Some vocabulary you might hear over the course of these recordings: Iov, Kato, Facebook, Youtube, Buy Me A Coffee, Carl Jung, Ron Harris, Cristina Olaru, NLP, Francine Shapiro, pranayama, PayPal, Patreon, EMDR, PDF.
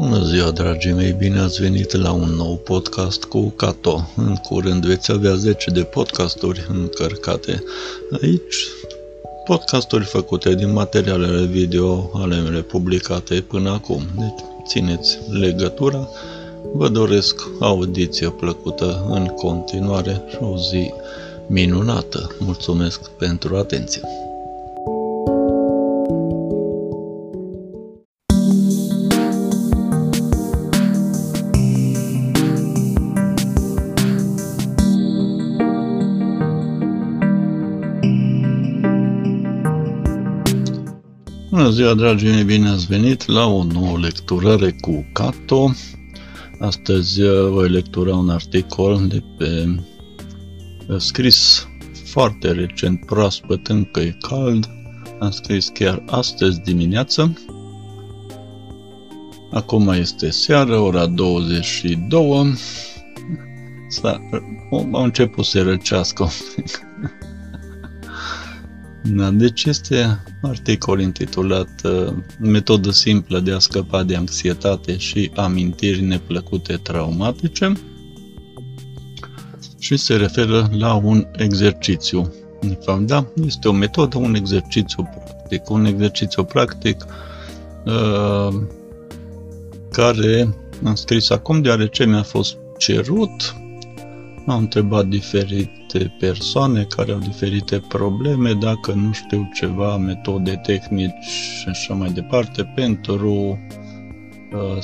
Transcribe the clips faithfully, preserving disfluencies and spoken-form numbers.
Bună ziua, dragii mei, bine ați venit la un nou podcast cu Kato. În curând veți avea zece de podcasturi încărcate aici, podcasturi făcute din materialele video ale mele publicate până acum. Deci țineți legătura, vă doresc audiție plăcută în continuare și o zi minunată. Mulțumesc pentru atenție! Bună ziua, dragii mei, bine ați venit la o nouă lecturare cu Kato. Astăzi voi lectura un articol de pe scris foarte recent, proaspăt, încă e cald. Am scris chiar astăzi dimineață. Acum este seară, ora douăzeci și două. S-a, a început să răcească. Da, deci este articol intitulat Metodă simplă de a scăpa de anxietate și amintiri neplăcute traumatice și se referă la un exercițiu. De fapt, da, este o metodă, un exercițiu practic, un exercițiu practic uh, care am scris acum deoarece mi-a fost cerut. Am întrebat diferite persoane care au diferite probleme dacă nu știu ceva, metode, tehnici și așa mai departe pentru uh,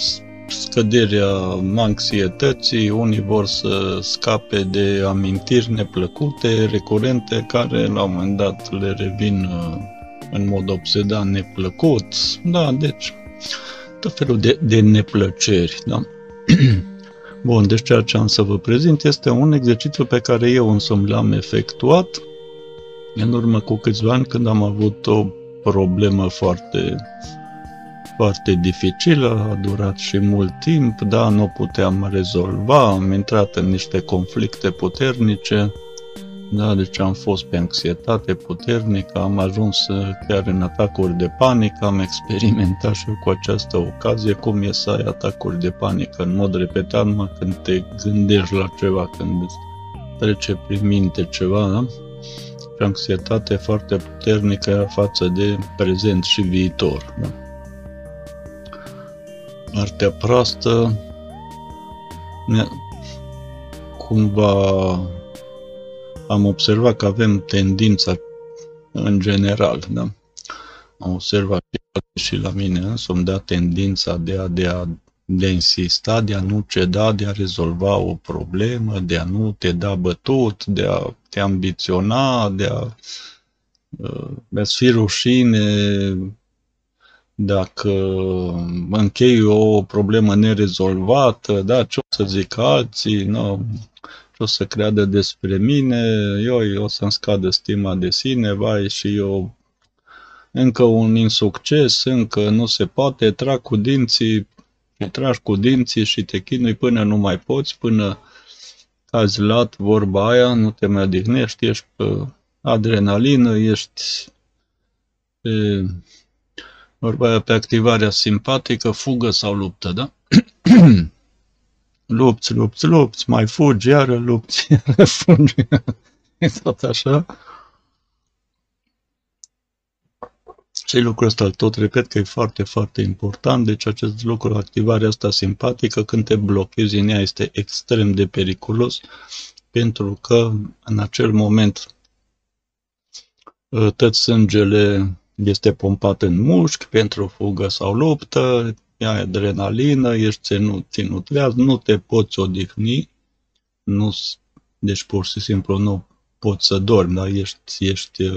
scăderea anxietății. Unii vor să scape de amintiri neplăcute, recurente, care la un moment dat le revin uh, în mod obsedant, neplăcut. Da, deci tot felul de, de neplăceri, da? Bun, deci ceea ce am să vă prezint este un exercițiu pe care eu însumi l-am efectuat în urmă cu câțiva ani, când am avut o problemă foarte, foarte dificilă, a durat și mult timp, dar nu puteam rezolva, am intrat în niște conflicte puternice, da, deci am fost pe anxietate puternică, am ajuns chiar în atacuri de panică, am experimentat și cu această ocazie cum e să ai atacuri de panică în mod repetat, mă, când te gândești la ceva, când îți trece prin minte ceva, da? Și anxietate foarte puternică față de prezent și viitor, da? Partea proastă cumva am observat că avem tendința în general, da? Am observat și la mine însumi, da, tendința de a, de a de a insista, de a nu ceda, de a rezolva o problemă, de a nu te da bătut, de a te ambiționa, de a, de a fi rușine dacă închei o problemă nerezolvată, da, ce o să zic alții, no? Ce o să creadă despre mine, eu o să-mi scadă stima de sine, vai, și eu încă un insucces, încă nu se poate, trag cu dinții, te tragi cu dinții și te chinui până nu mai poți, până cazi lat, vorba aia, nu te mai odihnești, ești pe adrenalină, ești pe, vorba aia, pe activarea simpatică, fugă sau luptă, da? Lupți, lupți, lupți, mai fugi, iară lupți, iară fugi, e tot așa. Și lucrul ăsta, tot repet că e foarte, foarte important, deci acest lucru, activarea asta simpatică, când te blochezi în ea, este extrem de periculos, pentru că în acel moment tot sângele este pompat în mușchi pentru fugă sau luptă, ai adrenalină, ești ținut treaz, nu te poți odihni, nu, deci pur și simplu nu poți să dormi, da? ești, ești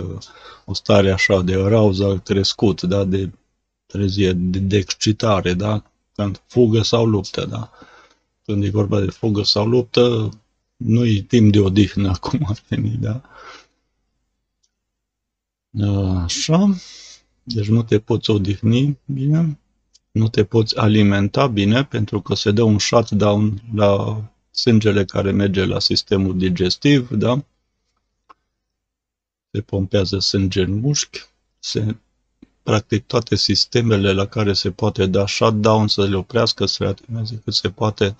o stare așa de arousal crescut, da? de trezie, de, de excitare, da? Când fugă sau luptă. Da? Când e vorba de fugă sau luptă, nu-i timp de odihnă acum ar veni. Da? Așa, deci nu te poți odihni bine. Nu te poți alimenta bine, pentru că se dă un shutdown la sângele care merge la sistemul digestiv, da? Se pompează sânge în mușchi, se practic toate sistemele la care se poate da shutdown, să le oprească, să le atenueze cât se poate,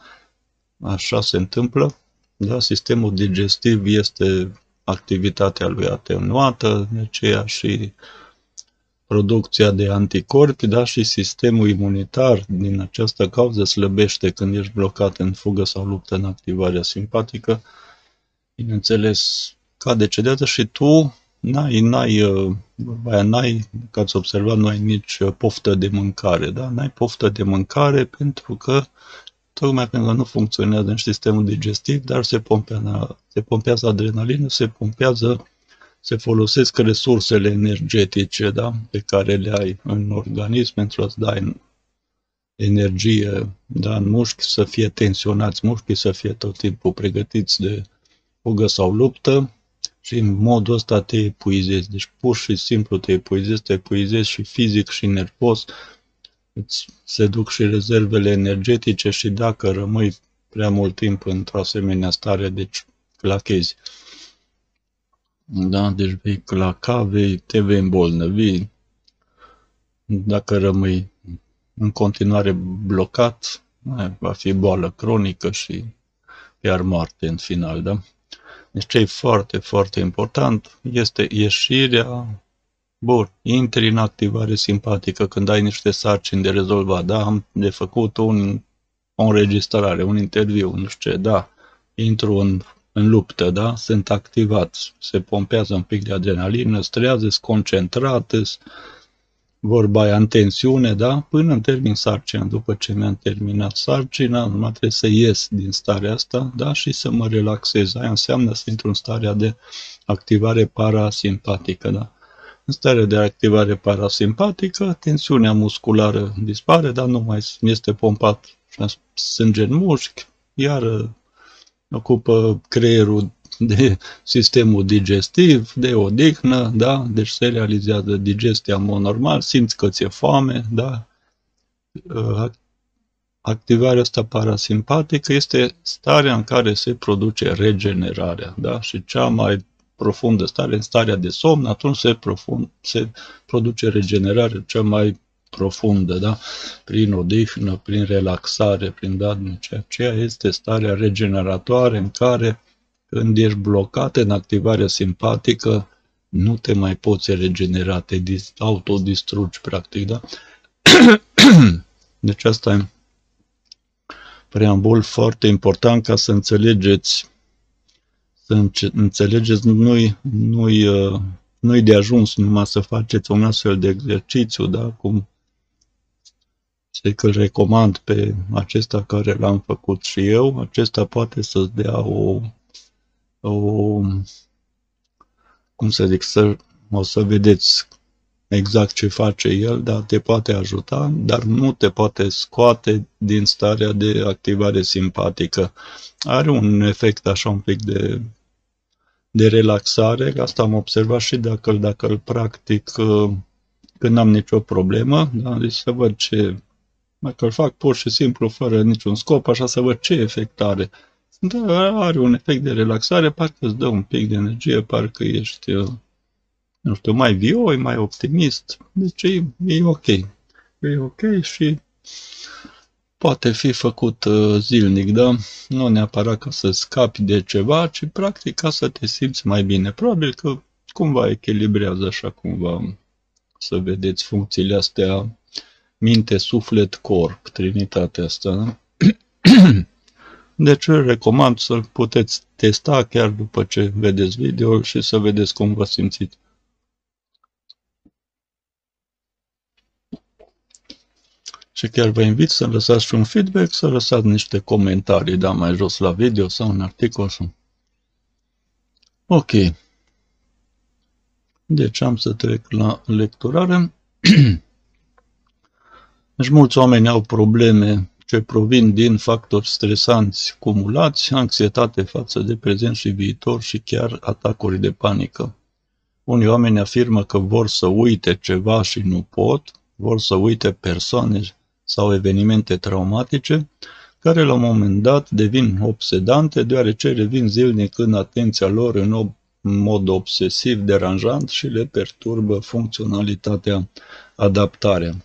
așa se întâmplă. Da? Sistemul digestiv este activitatea lui atenuată, de aceea și producția de anticorpi, da? Și sistemul imunitar din această cauză slăbește când ești blocat în fugă sau luptă în activarea simpatică. Bineînțeles, cade cedează și tu n-ai, n-ai, n-ai, ca ați observat, nu ai nici poftă de mâncare, da? N-ai poftă de mâncare pentru că, tocmai pentru că nu funcționează nici sistemul digestiv, dar se pompează, se pompează adrenalină, se pompează, se folosesc resursele energetice, da? Pe care le ai în organism pentru a-ți da energie, da? În mușchi, să fie tensionați mușchii, să fie tot timpul pregătiți de fugă sau luptă. Și în modul ăsta te epuizezi. Deci pur și simplu te epuizezi, te epuizezi și fizic și nervos. Îți se duc și rezervele energetice și dacă rămâi prea mult timp într-o asemenea stare, deci clachezi. Da? Deci vei claca, vei, te vei îmbolnăvi. Dacă rămâi în continuare blocat, va fi boală cronică și chiar moarte în final, da? Deci ce e foarte, foarte important este ieșirea. Bun, intri în activare simpatică când ai niște sarcini de rezolvat, da, am de făcut un, o înregistrare, un interviu, nu știu ce, da, intru în, în luptă, da, sunt activat, se pompează un pic de adrenalină, strează, sunt concentrat, vorba aia în tensiune, da, până îmi termin sarcina. După ce mi-am terminat sarcina, numai trebuie să ies din starea asta, da, și să mă relaxez. Aia înseamnă să intru în starea de activare parasimpatică, da. În starea de activare parasimpatică, tensiunea musculară dispare, dar nu mai este pompat sânge în mușchi, iar ocupă creierul de sistemul digestiv, de odihnă, da? Deci se realizează digestia în mod normal, simți că ți-e foame, da? Activarea asta parasimpatică este starea în care se produce regenerarea, da? Și cea mai profundă stare, în starea de somn, atunci se, profund, se produce regenerarea cea mai profundă, da? Prin odihnă, prin relaxare, prin dadnice. Aceea este starea regeneratoare în care, când ești blocat în activarea simpatică, nu te mai poți regenera, te autodistrugi, practic, da? Deci asta e preambul foarte important ca să înțelegeți, să înțelegeți, nu-i, nu-i, nu-i de ajuns numai să faceți un astfel de exercițiu, da? Cum știi că îl recomand pe acesta care l-am făcut și eu, acesta poate să-ți dea o O, cum să zic, să, o să vedeți exact ce face el, dar te poate ajuta, dar nu te poate scoate din starea de activare simpatică. Are un efect așa un pic de, de relaxare, asta am observat și dacă, dacă îl practic când am nicio problemă, da? Deci să văd ce, dacă îl fac pur și simplu, fără niciun scop, așa să văd ce efect are. Da, are un efect de relaxare, parcă îți dă un pic de energie, parcă ești, nu știu, mai vioi, mai optimist. Deci e, e ok. E ok și poate fi făcut zilnic, da? Nu neapărat ca să scapi de ceva, ci practic ca să te simți mai bine. Probabil că cumva echilibrează așa cumva, să vedeți funcțiile astea, minte, suflet, corp, trinitatea asta, da? Deci recomand să-l puteți testa chiar după ce vedeți video și să vedeți cum vă simțiți. Și chiar vă invit să lăsați și un feedback, să lăsați niște comentarii, da, mai jos la video sau în articol. Ok. Deci am să trec la lecturare. Deci mulți oameni au probleme ce provin din factori stresanți cumulați, anxietate față de prezent și viitor și chiar atacuri de panică. Unii oameni afirmă că vor să uite ceva și nu pot, vor să uite persoane sau evenimente traumatice, care la un moment dat devin obsedante, deoarece revin zilnic în atenția lor în în mod obsesiv, deranjant și le perturbă funcționalitatea, adaptarea.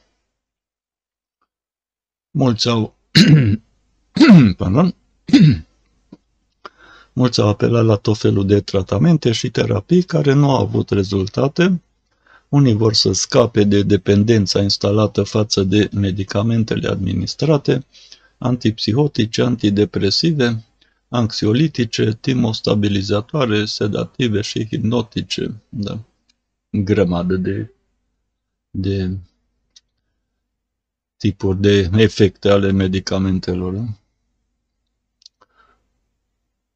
Mulți au, pardon, mulți au apelat la tot felul de tratamente și terapii care nu au avut rezultate. Unii vor să scape de dependența instalată față de medicamentele administrate, antipsihotice, antidepresive, anxiolitice, timostabilizatoare, sedative și hipnotice. Da. Grămadă de, de tipuri de efecte ale medicamentelor.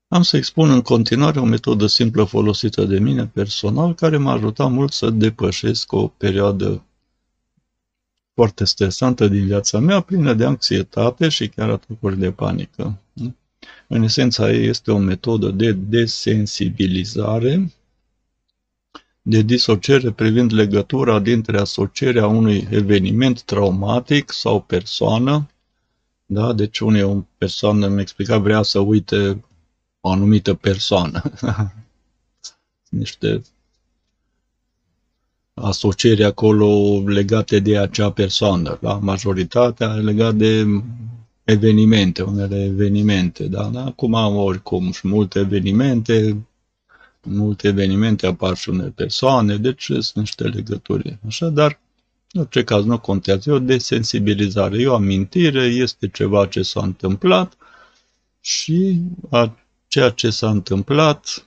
Am să expun în continuare o metodă simplă folosită de mine personal, care m-a ajutat mult să depășesc o perioadă foarte stresantă din viața mea, plină de anxietate și chiar atacuri de panică. În esența ei este o metodă de desensibilizare, de disociere privind legătura dintre asocierea unui eveniment traumatic sau persoană. Da? Deci unei o persoană, mi-a explicat, vrea să uite o anumită persoană. Niște asocieri acolo legate de acea persoană. Da? Majoritatea legată de evenimente, unele evenimente. Da? Acum am oricum și multe evenimente, multe evenimente apar și unele persoane, deci sunt niște legături. Așa, dar în orice caz nu contează. E o desensibilizare, e o amintire, este ceva ce s-a întâmplat și a ceea ce s-a întâmplat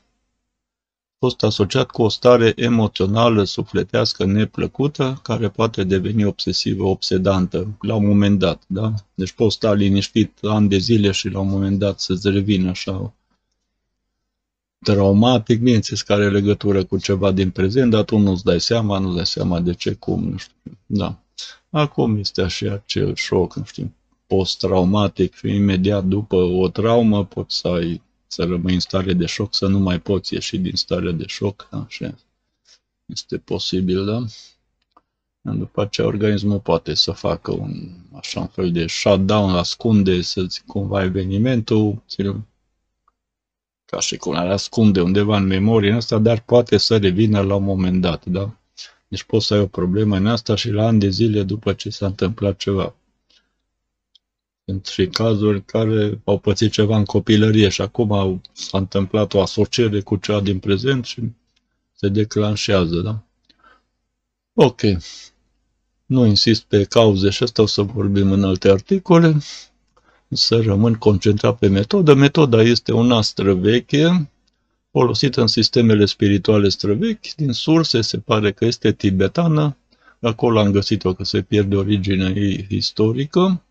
a fost asociat cu o stare emoțională, sufletească, neplăcută, care poate deveni obsesivă, obsedantă, la un moment dat. Da? Deci poți sta liniștit ani de zile și la un moment dat să-ți revină așa traumatic, bineînțeles că are legătură cu ceva din prezent, dar tu nu-ți dai seama, nu-ți dai seama de ce, cum, nu știu. Da. Acum este așa acel șoc, nu știu, post-traumatic și imediat după o traumă poți să ai să rămâi în stare de șoc, să nu mai poți ieși din starea de șoc, așa este posibil, da? După aceea organismul poate să facă un așa un fel de shutdown, ascunde, să zic, cumva evenimentul, ca și cum ar ascunde undeva în memorie în asta, dar poate să revină la un moment dat, da? Deci poți să ai o problemă în asta și la ani de zile după ce s-a întâmplat ceva. Sunt și cazuri care au pățit ceva în copilărie și acum s-a întâmplat o asociere cu cea din prezent și se declanșează, da? Ok. Nu insist pe cauze și asta o să vorbim în alte articole. Să rămân concentrat pe metodă. Metoda este una străveche, folosită în sistemele spirituale străvechi. Din surse se pare că este tibetană. Acolo am găsit-o că se pierde originea ei istorică.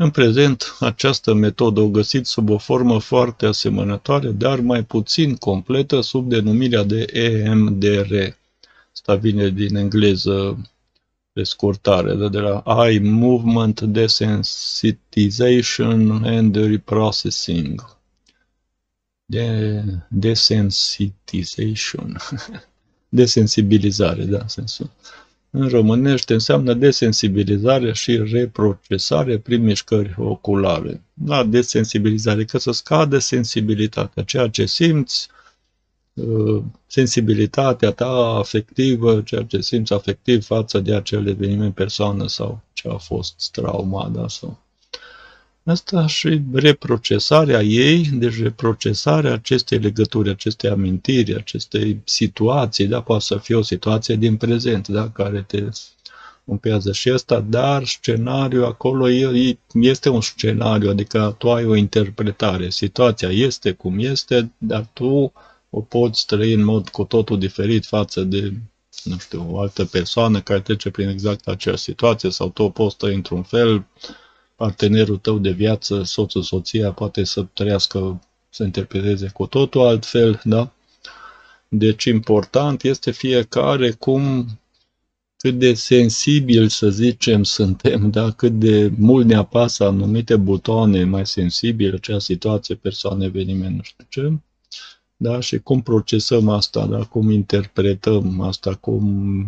În prezent, această metodă o găsiți sub o formă foarte asemănătoare, dar mai puțin completă, sub denumirea de E M D R. Asta vine din engleză pe scurtare, de la Eye Movement Desensitization and Reprocessing. De desensitization. Desensibilizare, da, sensul. În românește înseamnă desensibilizare și reprocesare prin mișcări oculare. La desensibilizare, că să scadă sensibilitatea, ceea ce simți, sensibilitatea ta afectivă, ceea ce simți afectiv față de acel eveniment, persoană sau ce a fost trauma, da, sau. Asta și reprocesarea ei, deci reprocesarea acestei legături, acestei amintiri, acestei situații, da, poate să fie o situație din prezent, da, care te umpează și asta, dar scenariul acolo e, este un scenariu, adică tu ai o interpretare, situația este cum este, dar tu o poți trăi în mod cu totul diferit față de, nu știu, o altă persoană care trece prin exact aceeași situație sau tu o poți trăi într-un fel. Partenerul tău de viață, soțul, soția, poate să trăiască, să interpreteze cu totul altfel, da? Deci important este fiecare cum, cât de sensibil, să zicem, suntem, da? Cât de mult ne apasă anumite butoane mai sensibile, acea situație, persoană, eveniment, nu știu ce, da? Și cum procesăm asta, da? Cum interpretăm asta, cum...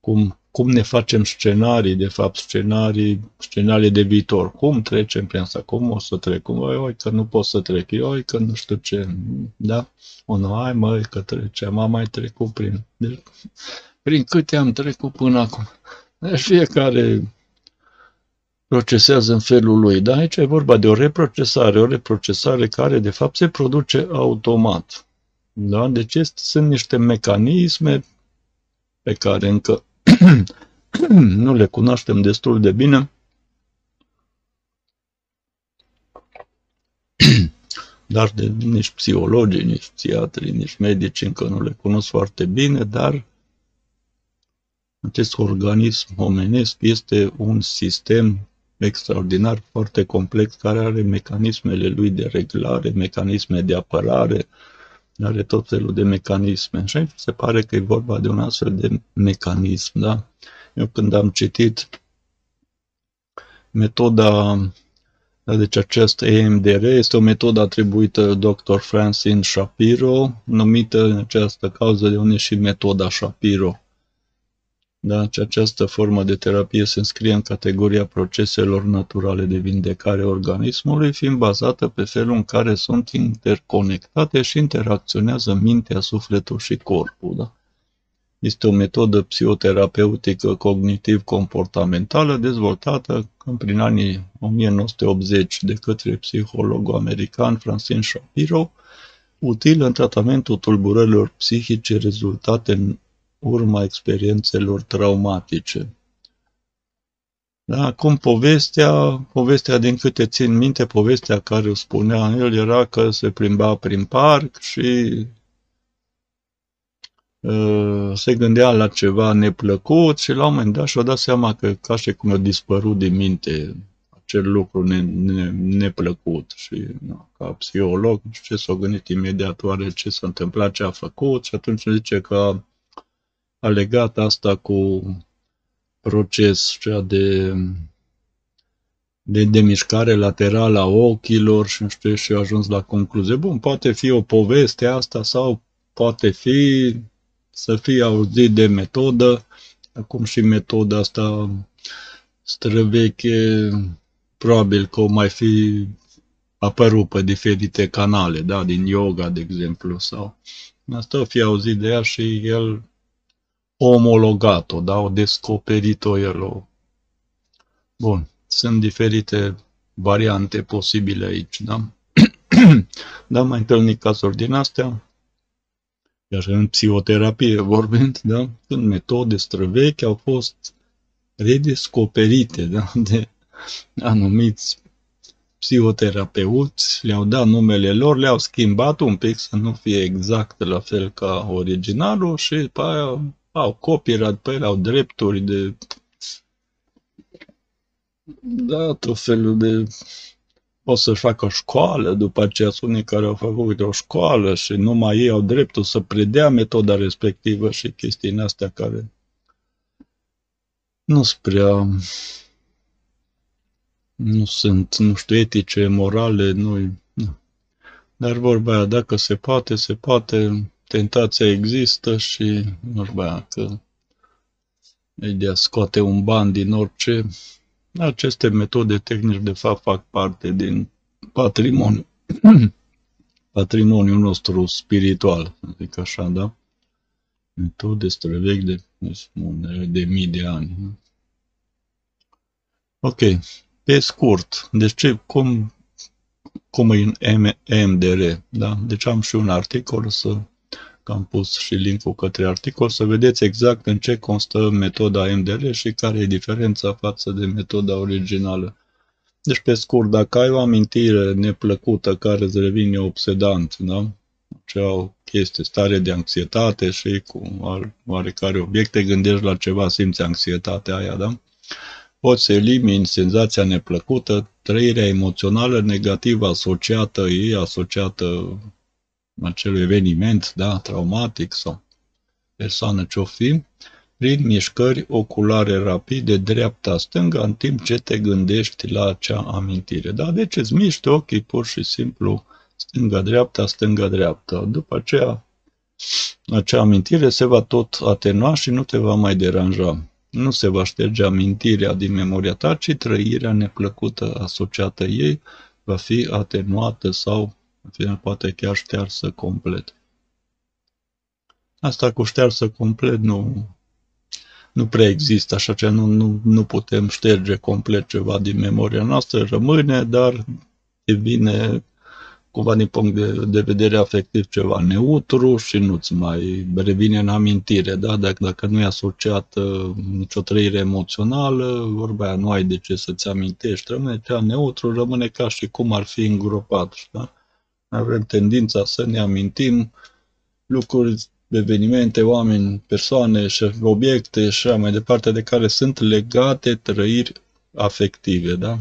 cum cum ne facem scenarii, de fapt, scenarii, scenarii de viitor. Cum trecem prin asta? Cum o să trec? Cum, oi, oi, că nu pot să trec. Oi, că nu știu ce. Da? O, nu, hai, măi, că treceam. Am mai trecut prin... Deci, prin câte am trecut până acum. Deci fiecare procesează în felul lui. Dar aici e vorba de o reprocesare. O reprocesare care, de fapt, se produce automat. Da? Deci este, sunt niște mecanisme pe care încă nu le cunoaștem destul de bine, dar de, nici psihologii, nici psihiatrii, nici medici încă nu le cunosc foarte bine, dar acest organism omenesc este un sistem extraordinar, foarte complex, care are mecanismele lui de reglare, mecanisme de apărare, are tot felul de mecanisme. Și aici se pare că e vorba de un astfel de mecanism, da? Eu când am citit metoda, deci acest E M D R, este o metodă atribuită doctor Francine Shapiro, numită în această cauză de unde și metoda Shapiro. Da? Și această formă de terapie se înscrie în categoria proceselor naturale de vindecare a organismului, fiind bazată pe felul în care sunt interconectate și interacționează mintea, sufletul și corpul. Da? Este o metodă psihoterapeutică cognitiv-comportamentală dezvoltată prin anii o mie nouă sute optzeci de către psihologul american Francine Shapiro, utilă în tratamentul tulburărilor psihice rezultate în urma experiențelor traumatice. Da, acum povestea, povestea din câte țin minte, povestea care o spunea el era că se plimba prin parc și uh, se gândea la ceva neplăcut și la un moment dat și-a dat seama că ca și cum a dispărut din minte acel lucru ne, ne, neplăcut și na, ca psiholog ce s-a gândit imediat, oare ce s-a întâmplat, ce a făcut, și atunci zice că a legat asta cu proces de, de, de mișcare laterală a ochilor și, știu, și a ajuns la concluzie. Bun, poate fi o poveste asta sau poate fi să fie auzit de metodă. Acum și metoda asta străveche, probabil că o mai fi apărut pe diferite canale, da? Din yoga, de exemplu. Sau asta o fi auzit de ea și el... omologat-o, da? O descoperit-o el. O... Bun, sunt diferite variante posibile aici, da? Da, mai întâlnit cazuri din astea, iar în psihoterapie vorbind, da? Când metode străvechi au fost redescoperite, da? De anumiți psihoterapeuți, le-au dat numele lor, le-au schimbat un pic să nu fie exact la fel ca originalul și după aia au copyright pe ele, au drepturi de... Da, tot felul de... O să-și facă o școală, după aceea sunt unii care au făcut o școală și numai ei au dreptul să predea metoda respectivă și chestii din astea care nu sunt prea... Nu sunt, nu știu, etice, morale, nu... Dar vorba aia, dacă se poate, se poate... Tentația există și vorba că ideea scoate un ban din orice. Aceste metode tehnici de fapt fac parte din patrimoniu, patrimoniul nostru spiritual, zic așa, da? Metode străvechi de, de mii de ani. Ok, pe scurt, deci ce, cum, cum e în E M D R, da? Deci am și un articol să... Am pus și link-ul către articol, să vedeți exact în ce constă metoda E M D R și care e diferența față de metoda originală. Deci, pe scurt, dacă ai o amintire neplăcută care îți revine obsedant, da? Acea chestie, stare de anxietate și cu oarecare obiect te gândești la ceva, simți anxietatea aia, da? Poți să elimini senzația neplăcută, trăirea emoțională negativă asociată ei, asociată acelui eveniment, da, traumatic sau persoană ce-o fi, prin mișcări oculare rapide, dreapta-stânga, în timp ce te gândești la acea amintire. Da? Deci îți miști ochii pur și simplu stânga-dreapta, stânga-dreapta. După aceea, acea amintire se va tot atenua și nu te va mai deranja. Nu se va șterge amintirea din memoria ta, ci trăirea neplăcută asociată ei va fi atenuată sau poate chiar ștearsă complet. Asta cu ștearsă complet nu, nu prea există, așa că nu, nu, nu putem șterge complet ceva din memoria noastră, rămâne, dar devine cumva din punct de, de vedere afectiv ceva neutru și nu-ți mai revine în amintire. Da? Dacă, dacă nu e asociată nicio trăire emoțională, vorba aia, nu ai de ce să-ți amintești, rămâne cea neutru, rămâne ca și cum ar fi îngropat. Da? Avem tendința să ne amintim lucruri, evenimente, oameni, persoane și obiecte și așa mai departe, de care sunt legate trăiri afective. Da?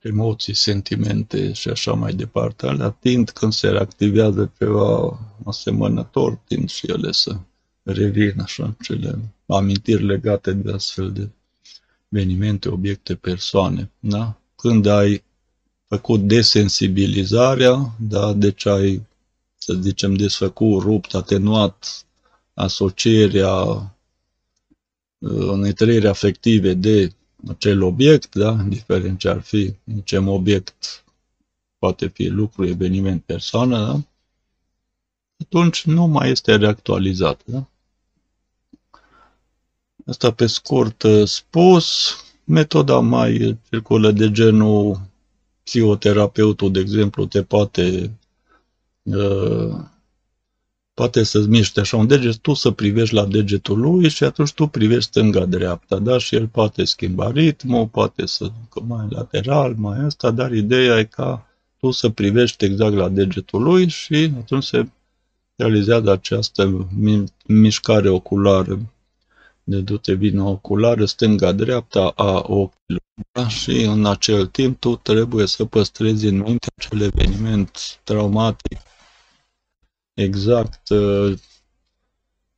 Emoții, sentimente și așa mai departe. Alea tind, când se reactivează ceva asemănător, tind și ele să revină așa, cele amintiri legate de astfel de evenimente, obiecte, persoane. Da? Când ai făcut desensibilizarea, da? Deci ai, să zicem, desfăcut, rupt, atenuat asocierea unei trăiri afective de acel obiect, da? Indiferent ce ar fi, ce obiect poate fi lucru, eveniment, persoană, da? Atunci nu mai este reactualizat. Da? Asta pe scurt spus, metoda mai circulă de genul psihoterapeutul, de exemplu, te poate uh, poate să-ți miște așa un deget, tu să privești la degetul lui și atunci tu privești stânga-dreapta, da? Și el poate schimba ritmul, poate să ducă mai lateral, mai asta, dar ideea e ca tu să privești exact la degetul lui și atunci se realizează această mi mișcare oculară, de du-te vină oculară, stânga-dreapta a ochilor. Da? Și în acel timp tu trebuie să păstrezi în minte acel eveniment traumatic, exact uh,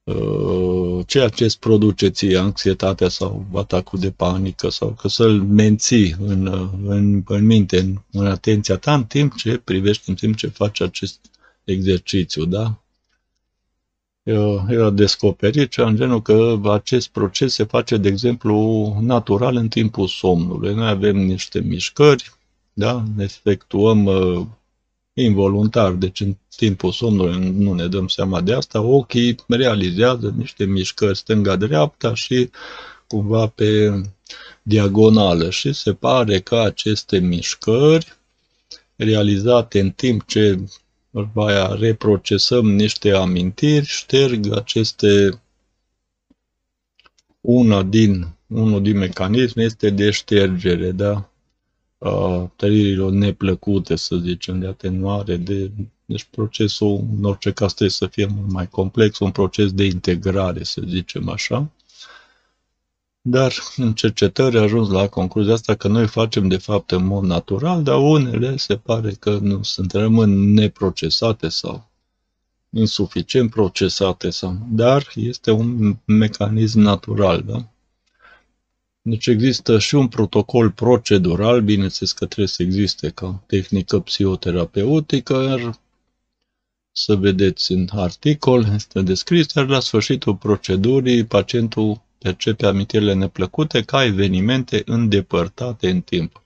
uh, ceea ce îți produce ție anxietatea sau atacul de panică, sau că să-l menții în, în, în minte, în, în atenția ta, în timp ce privești, în timp ce faci acest exercițiu. Da? Era descoperit ceva în genul că acest proces se face, de exemplu, natural în timpul somnului. Noi avem niște mișcări, da? Ne efectuăm uh, involuntar, deci în timpul somnului nu ne dăm seama de asta, ochii realizează niște mișcări stânga-dreapta și cumva pe diagonală și se pare că aceste mișcări realizate în timp ce aia, reprocesăm niște amintiri, șterg aceste una din, unul din mecanisme este de ștergere, da? A trăirilor neplăcute, să zicem, de atenuare, de, deci procesul, în orice caz trebuie să fie mult mai complex, un proces de integrare, să zicem așa. Dar în cercetări a ajuns la concluzia asta că noi facem de fapt în mod natural, dar unele se pare că nu sunt, rămân neprocesate sau insuficient procesate, sau, dar este un mecanism natural, da? Deci există și un protocol procedural, bineînțeles că trebuie să existe ca tehnică psihoterapeutică, să vedeți în articol, este descris, dar la sfârșitul procedurii pacientul percepe amintirile neplăcute ca evenimente îndepărtate în timp.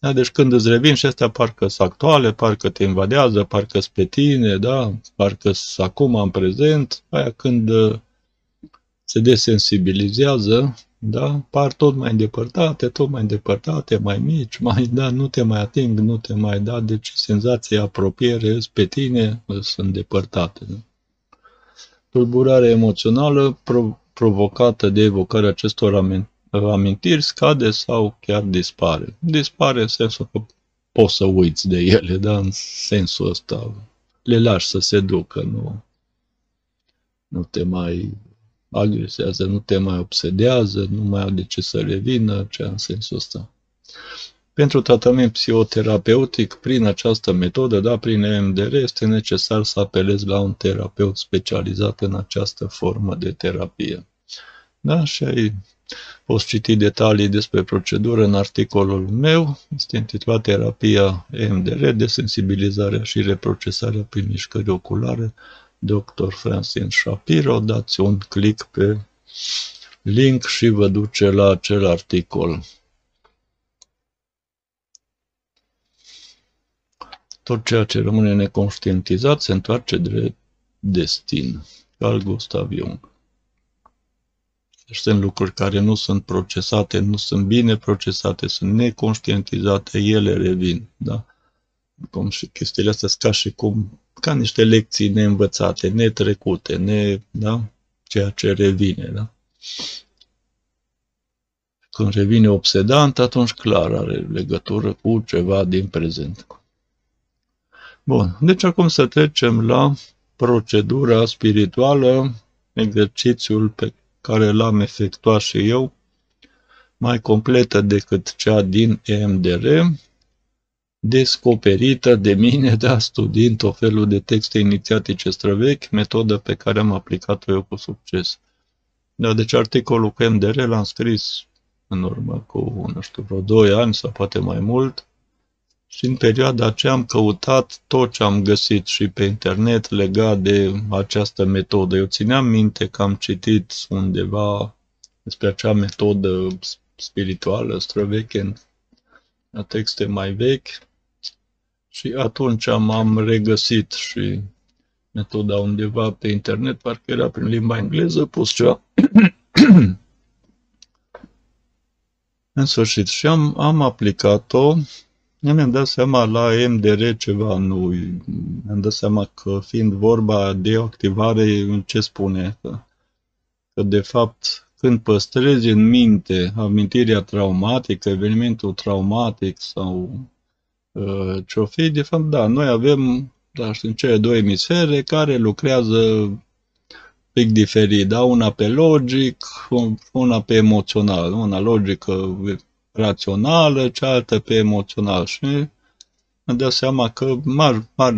Da? Deci când îți revin și astea parcă sunt actuale, parcă te invadează, parcă sunt pe tine, da? Parcă sunt acum în prezent, aia când se desensibilizează, da? Par tot mai îndepărtate, tot mai îndepărtate, mai mici, mai, da? Nu te mai ating, nu te mai da, deci senzația apropiere pe tine sunt îndepărtate. Da? Tulburarea emoțională pro provocată de evocarea acestor amintiri scade sau chiar dispare. Dispare în sensul că poți să uiți de ele, da? În sensul ăsta le lași să se ducă, nu, nu te mai agresează, nu te mai obsedează, nu mai au de ce să revină, cea în sensul ăsta. Pentru tratament psihoterapeutic, prin această metodă, da, prin E M D R, este necesar să apelezi la un terapeut specializat în această formă de terapie. Da, și ai poți citi detalii despre procedură în articolul meu, este intitulat Terapia E M D R, desensibilizarea și reprocesarea prin mișcări oculare, doctor Francine Shapiro, dați un click pe link și vă duce la acel articol. Tot ceea ce rămâne neconștientizat se întoarce drept destin. Carl Gustav Jung. Deci sunt lucruri care nu sunt procesate, nu sunt bine procesate, sunt neconștientizate, ele revin. Da? Cum și chestiile astea sunt ca și cum, ca niște lecții neînvățate, netrecute, ne, da? Ceea ce revine. Da? Când revine obsedant, atunci clar are legătură cu ceva din prezent. Bun, deci acum să trecem la procedura spirituală, exercițiul pe care l-am efectuat și eu, mai completă decât cea din E M D R, descoperită de mine, da, studiind tot felul de texte inițiatice străvechi, metodă pe care am aplicat-o eu cu succes. Da, deci articolul cu E M D R l-am scris în urmă cu, nu știu, vreo doi ani sau poate mai mult, și în perioada aceea am căutat tot ce am găsit și pe internet legat de această metodă. Eu țineam minte că am citit undeva despre acea metodă spirituală străveche, în texte mai vechi, și atunci am regăsit și metoda undeva pe internet, parcă era prin limba engleză, pus ceva. În sfârșit, și am, am aplicat-o. Mi-am dat seama la E M D R ceva nu. Mi-am dat seama că fiind vorba de activare, ce spune? Că, că de fapt când păstrezi în minte amintirea traumatică, evenimentul traumatic sau uh, ce-o fi, de fapt da, noi avem da, știu, cele două emisfere care lucrează pic diferit, da? Una pe logic, una pe emoțional, una logică rațională, cealaltă pe emoțional, și îmi dau seama că mar, mar,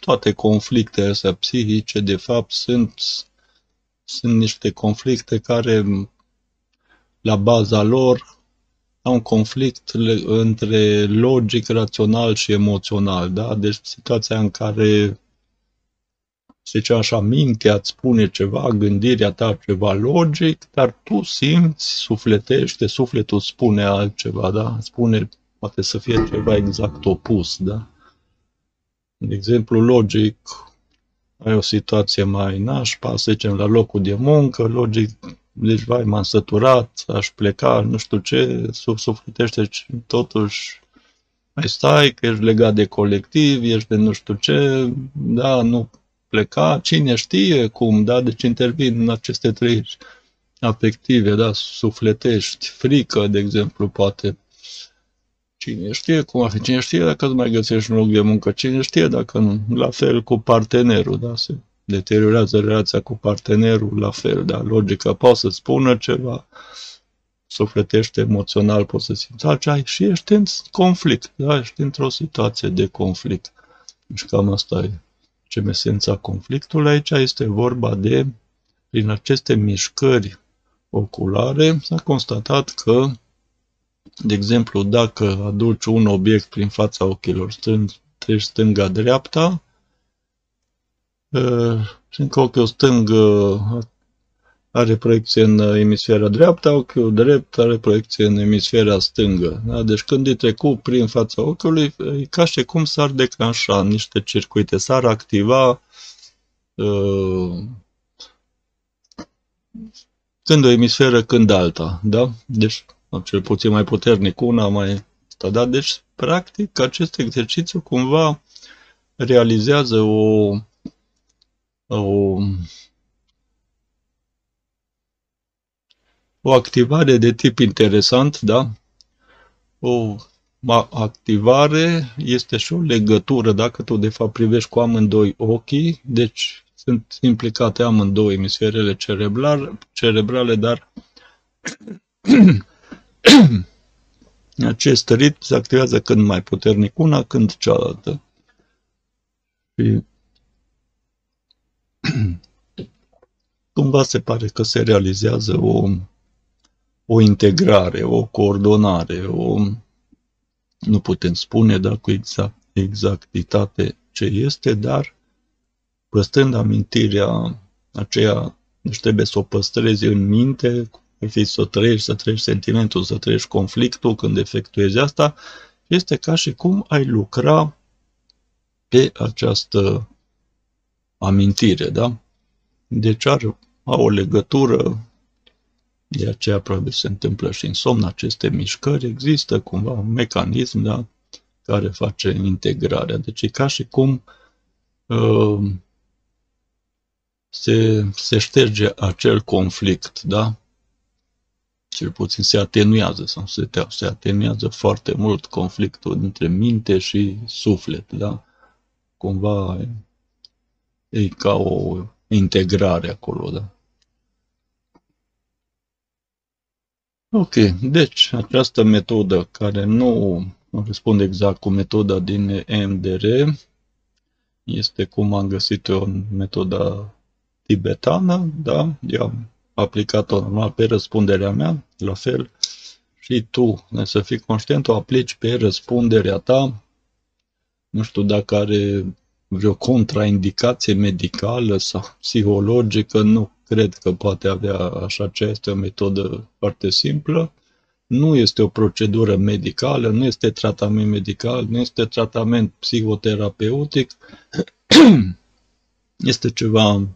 toate conflictele astea psihice de fapt sunt, sunt niște conflicte care la baza lor au un conflict între logic, rațional și emoțional, da? Deci situația în care se zice așa, mintea îți spune ceva, gândirea ta ceva logic, dar tu simți, sufletește, sufletul spune altceva, da? Spune, poate să fie ceva exact opus, da? De exemplu, logic, ai o situație mai nașpa, să zicem, la locul de muncă, logic, deci, vai, m-am săturat, aș pleca, nu știu ce, sufletește, totuși, mai stai, că ești legat de colectiv, ești de nu știu ce, da, nu... pleca, cine știe cum, da? Deci intervin în aceste trăiri afective, da? Sufletești, frică, de exemplu, poate. Cine știe cum ar fi, cine știe dacă îți mai găsești un loc de muncă, cine știe dacă nu. La fel cu partenerul, da? Se deteriorează relația cu partenerul, la fel, da? Logica poate să spună ceva, sufletește, emoțional poți să simți altceva și ești în conflict, da? Ești într-o situație de conflict. Deci cam asta e. Esența conflictului aici este vorba de, prin aceste mișcări oculare, s-a constatat că, de exemplu, dacă aduci un obiect prin fața ochilor, stâng, treci stânga-dreapta, simt că ochiul stâng are proiecție în emisfera dreapta, ochiul drept are proiecție în emisfera stângă. Da? Deci când e trecut prin fața ochiului, e ca și cum s-ar declanșa niște circuite, s-ar activa uh, când o emisferă, când alta. Da? Deci, cel puțin mai puternic una, mai... Da? Deci, practic, acest exercițiu cumva realizează o... o O activare de tip interesant, da? O activare este și o legătură, dacă tu de fapt privești cu amândoi ochii, deci sunt implicate amândouă emisferele cerebrale, cerebrale, dar acest ritm se activează când mai puternic una, când cealaltă. Și cumva se pare că se realizează o o integrare, o coordonare, o... nu putem spune, dar cu exact, exactitate ce este, dar păstrând amintirea aceea Deci trebuie să o păstrezi în minte, ar fi să o trăiești, să trăiești sentimentul, să trăiești conflictul când efectuezi asta. Este ca și cum ai lucra pe această amintire, da? Deci are, au o legătură, de aceea probabil se întâmplă și în somn aceste mișcări, există cumva un mecanism, da, care face integrarea. Deci e ca și cum uh, se, se șterge acel conflict, da? Cel puțin se atenuează sau se, se atenuează foarte mult conflictul dintre minte și suflet, da? Cumva e, e ca o integrare acolo, da? Ok, deci această metodă care nu răspunde exact cu metoda din E M D R este, cum am găsit-o, în metoda tibetană, da? Eu am aplicat-o normal pe răspunderea mea, la fel și tu, să fii conștient, o aplici pe răspunderea ta. Nu știu dacă are vreo contraindicație medicală sau psihologică, nu cred că poate avea așa ceva, este o metodă foarte simplă. Nu este o procedură medicală, nu este tratament medical, nu este tratament psihoterapeutic. Este ceva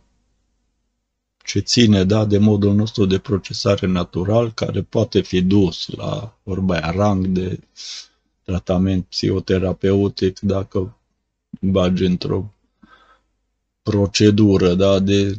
ce ține, da, de modul nostru de procesare natural, care poate fi dus la vorba aia, rang de tratament psihoterapeutic, dacă bagi într-o procedură, da, de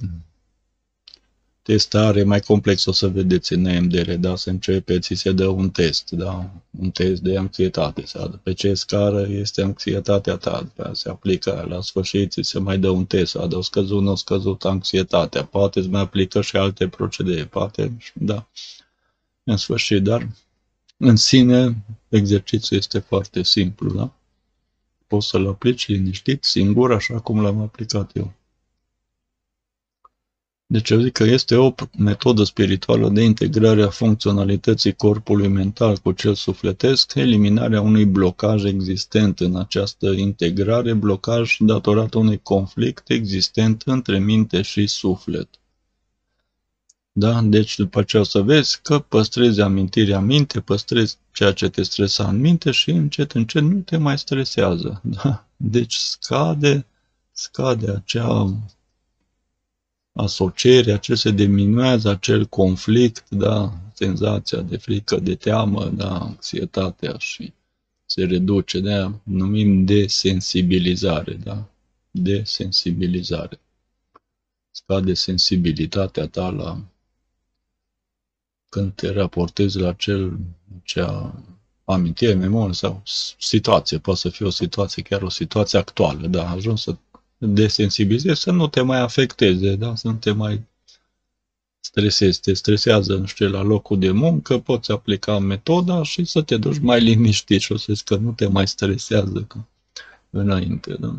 testare mai complexă, o să vedeți în E M D R, da, se începe, ți se dă un test, da, un test de anxietate, sau pe ce scară este anxietatea ta, se aplică la sfârșit, ți se mai dă un test, sau a scăzut, nu a scăzut anxietatea, poate îți mai aplică și alte procedee, poate, da, în sfârșit, dar în sine exercițiul este foarte simplu, da? Poți să-l aplici liniștit, singur, așa cum l-am aplicat eu. Deci eu zic că este o metodă spirituală de integrare a funcționalității corpului mental cu cel sufletesc, eliminarea unui blocaj existent în această integrare, blocaj datorat unui conflict existent între minte și suflet. Da? Deci după aceea o să vezi că păstrezi amintirea minte, păstrezi ceea ce te stresa în minte și încet, încet nu te mai stresează. Da? Deci scade, scade acea asociere, acel, se diminuează acel conflict, da? Senzația de frică, de teamă, da? Anxietatea, și se reduce, de-aia numim desensibilizare, da? Desensibilizare. Scade sensibilitatea ta la când te raportezi la acel, acea amintire, memorie sau situație, poate să fie o situație, chiar o situație actuală, da, ajungi să desensibilizezi, să nu te mai afecteze, da, să nu te mai stresezi, te stresează, nu știu, la locul de muncă, poți aplica metoda și să te duci mai liniștit și o să zici că nu te mai stresează ca înainte, da.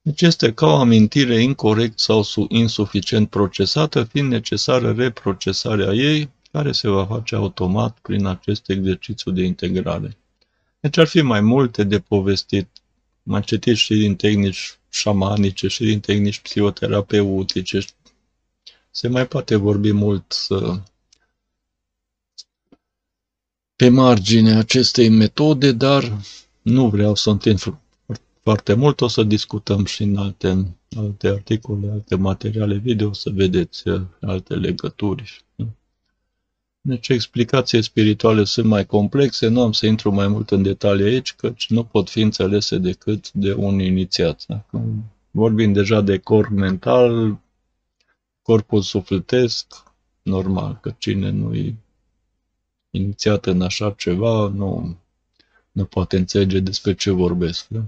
Deci este ca o amintire incorect sau insuficient procesată, fiind necesară reprocesarea ei, care se va face automat prin acest exercițiu de integrare. Deci ar fi mai multe de povestit. M-am citit și din tehnici șamanice, și din tehnici psihoterapeutice. Se mai poate vorbi mult să... pe marginea acestei metode, dar nu vreau să întind foarte mult, o să discutăm și în alte, alte articole, alte materiale video, să vedeți alte legături. Deci explicații spirituale sunt mai complexe, nu am să intru mai mult în detalii aici, căci nu pot fi înțelese decât de un inițiat. Dacă vorbim deja de corp mental, corpul sufletesc, normal, că cine nu-i inițiat în așa ceva, nu, nu poate înțelege despre ce vorbesc. Da?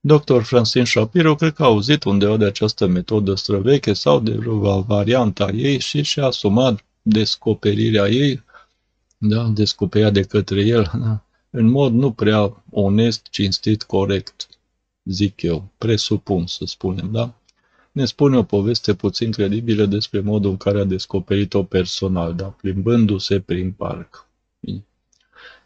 doctor Francine Shapiro cred că a auzit undeva de această metodă străveche sau de vreo varianta ei și și-a asumat descoperirea ei, da, descoperirea de către el, da, în mod nu prea onest, cinstit, corect, zic eu, presupun să spunem, da? Ne spune o poveste puțin credibilă despre modul în care a descoperit-o personal, da, plimbându-se prin parc. Bine.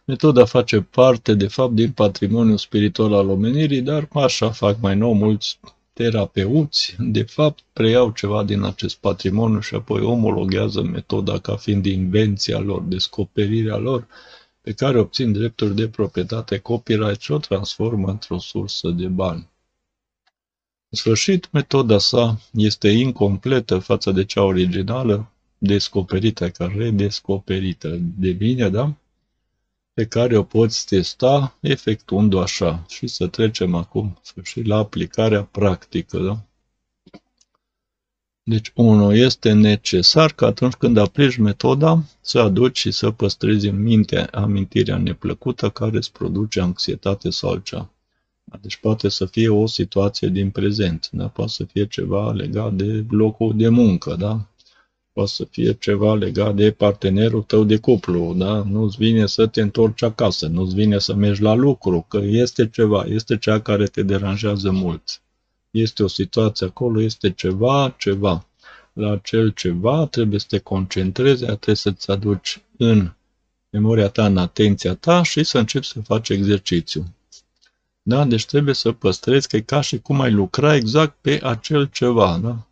Metoda face parte, de fapt, din patrimoniul spiritual al omenirii, dar așa fac mai nou mulți terapeuți, de fapt, preiau ceva din acest patrimoniu și apoi omologează metoda ca fiind invenția lor, descoperirea lor, pe care obțin drepturi de proprietate, copyright și o transformă într-o sursă de bani. În sfârșit, metoda sa este incompletă față de cea originală, descoperită ca redescoperită de bine, da? Pe care o poți testa efectuând-o așa. Și să trecem acum și la aplicarea practică. Da? Deci, unu. Este necesar că atunci când aplici metoda, să aduci și să păstrezi în minte amintirea neplăcută care îți produce anxietate sau altceva. Deci poate să fie o situație din prezent, da? Poate să fie ceva legat de locul de muncă, da? Poate să fie ceva legat de partenerul tău de cuplu, da? Nu-ți vine să te întorci acasă, nu-ți vine să mergi la lucru, că este ceva, este cea care te deranjează mult. Este o situație acolo, este ceva, ceva. La acel ceva trebuie să te concentrezi, trebuie să-ți aduci în memoria ta, în atenția ta și să începi să faci exercițiu. Da? Deci trebuie să păstrezi că e ca și cum ai lucra exact pe acel ceva, da?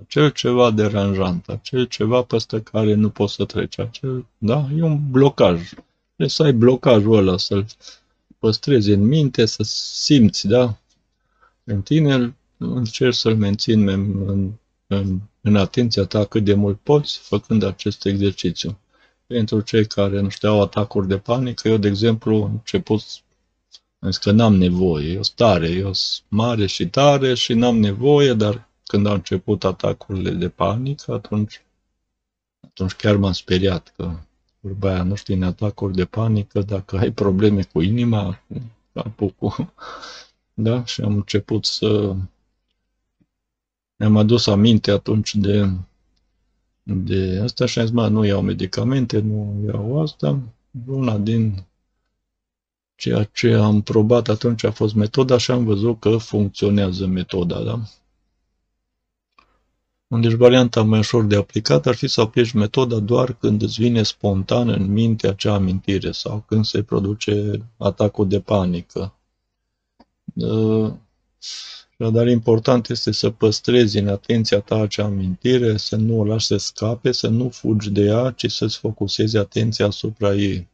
Acel ceva deranjant, acel ceva peste care nu poți să treci, acel, da? E un blocaj. Trebuie să ai blocajul ăla, să-l păstrezi în minte, să simți, da? În tine încerci să-l mențin în, în, în atenția ta cât de mult poți, făcând acest exercițiu. Pentru cei care nu știu, au atacuri de panică, eu, de exemplu, început, am zis că n-am nevoie, e o stare, eu sunt mare și tare și n-am nevoie, dar când au început atacurile de panică, atunci, atunci chiar m-am speriat că vorba aia, nu știu, în atacuri de panică, dacă ai probleme cu inima, capul cu... Da? Și am început să... Ne-am adus aminte atunci de, de asta și am zis, mă, nu iau medicamente, nu iau asta. Una din ceea ce am probat atunci a fost metoda și am văzut că funcționează metoda, da? Deci varianta mai ușor de aplicat ar fi să aplici metoda doar când îți vine spontan în minte acea amintire sau când se produce atacul de panică. Dar important este să păstrezi în atenția ta acea amintire, să nu o lași să scape, să nu fugi de ea, ci să-ți focusezi atenția asupra ei.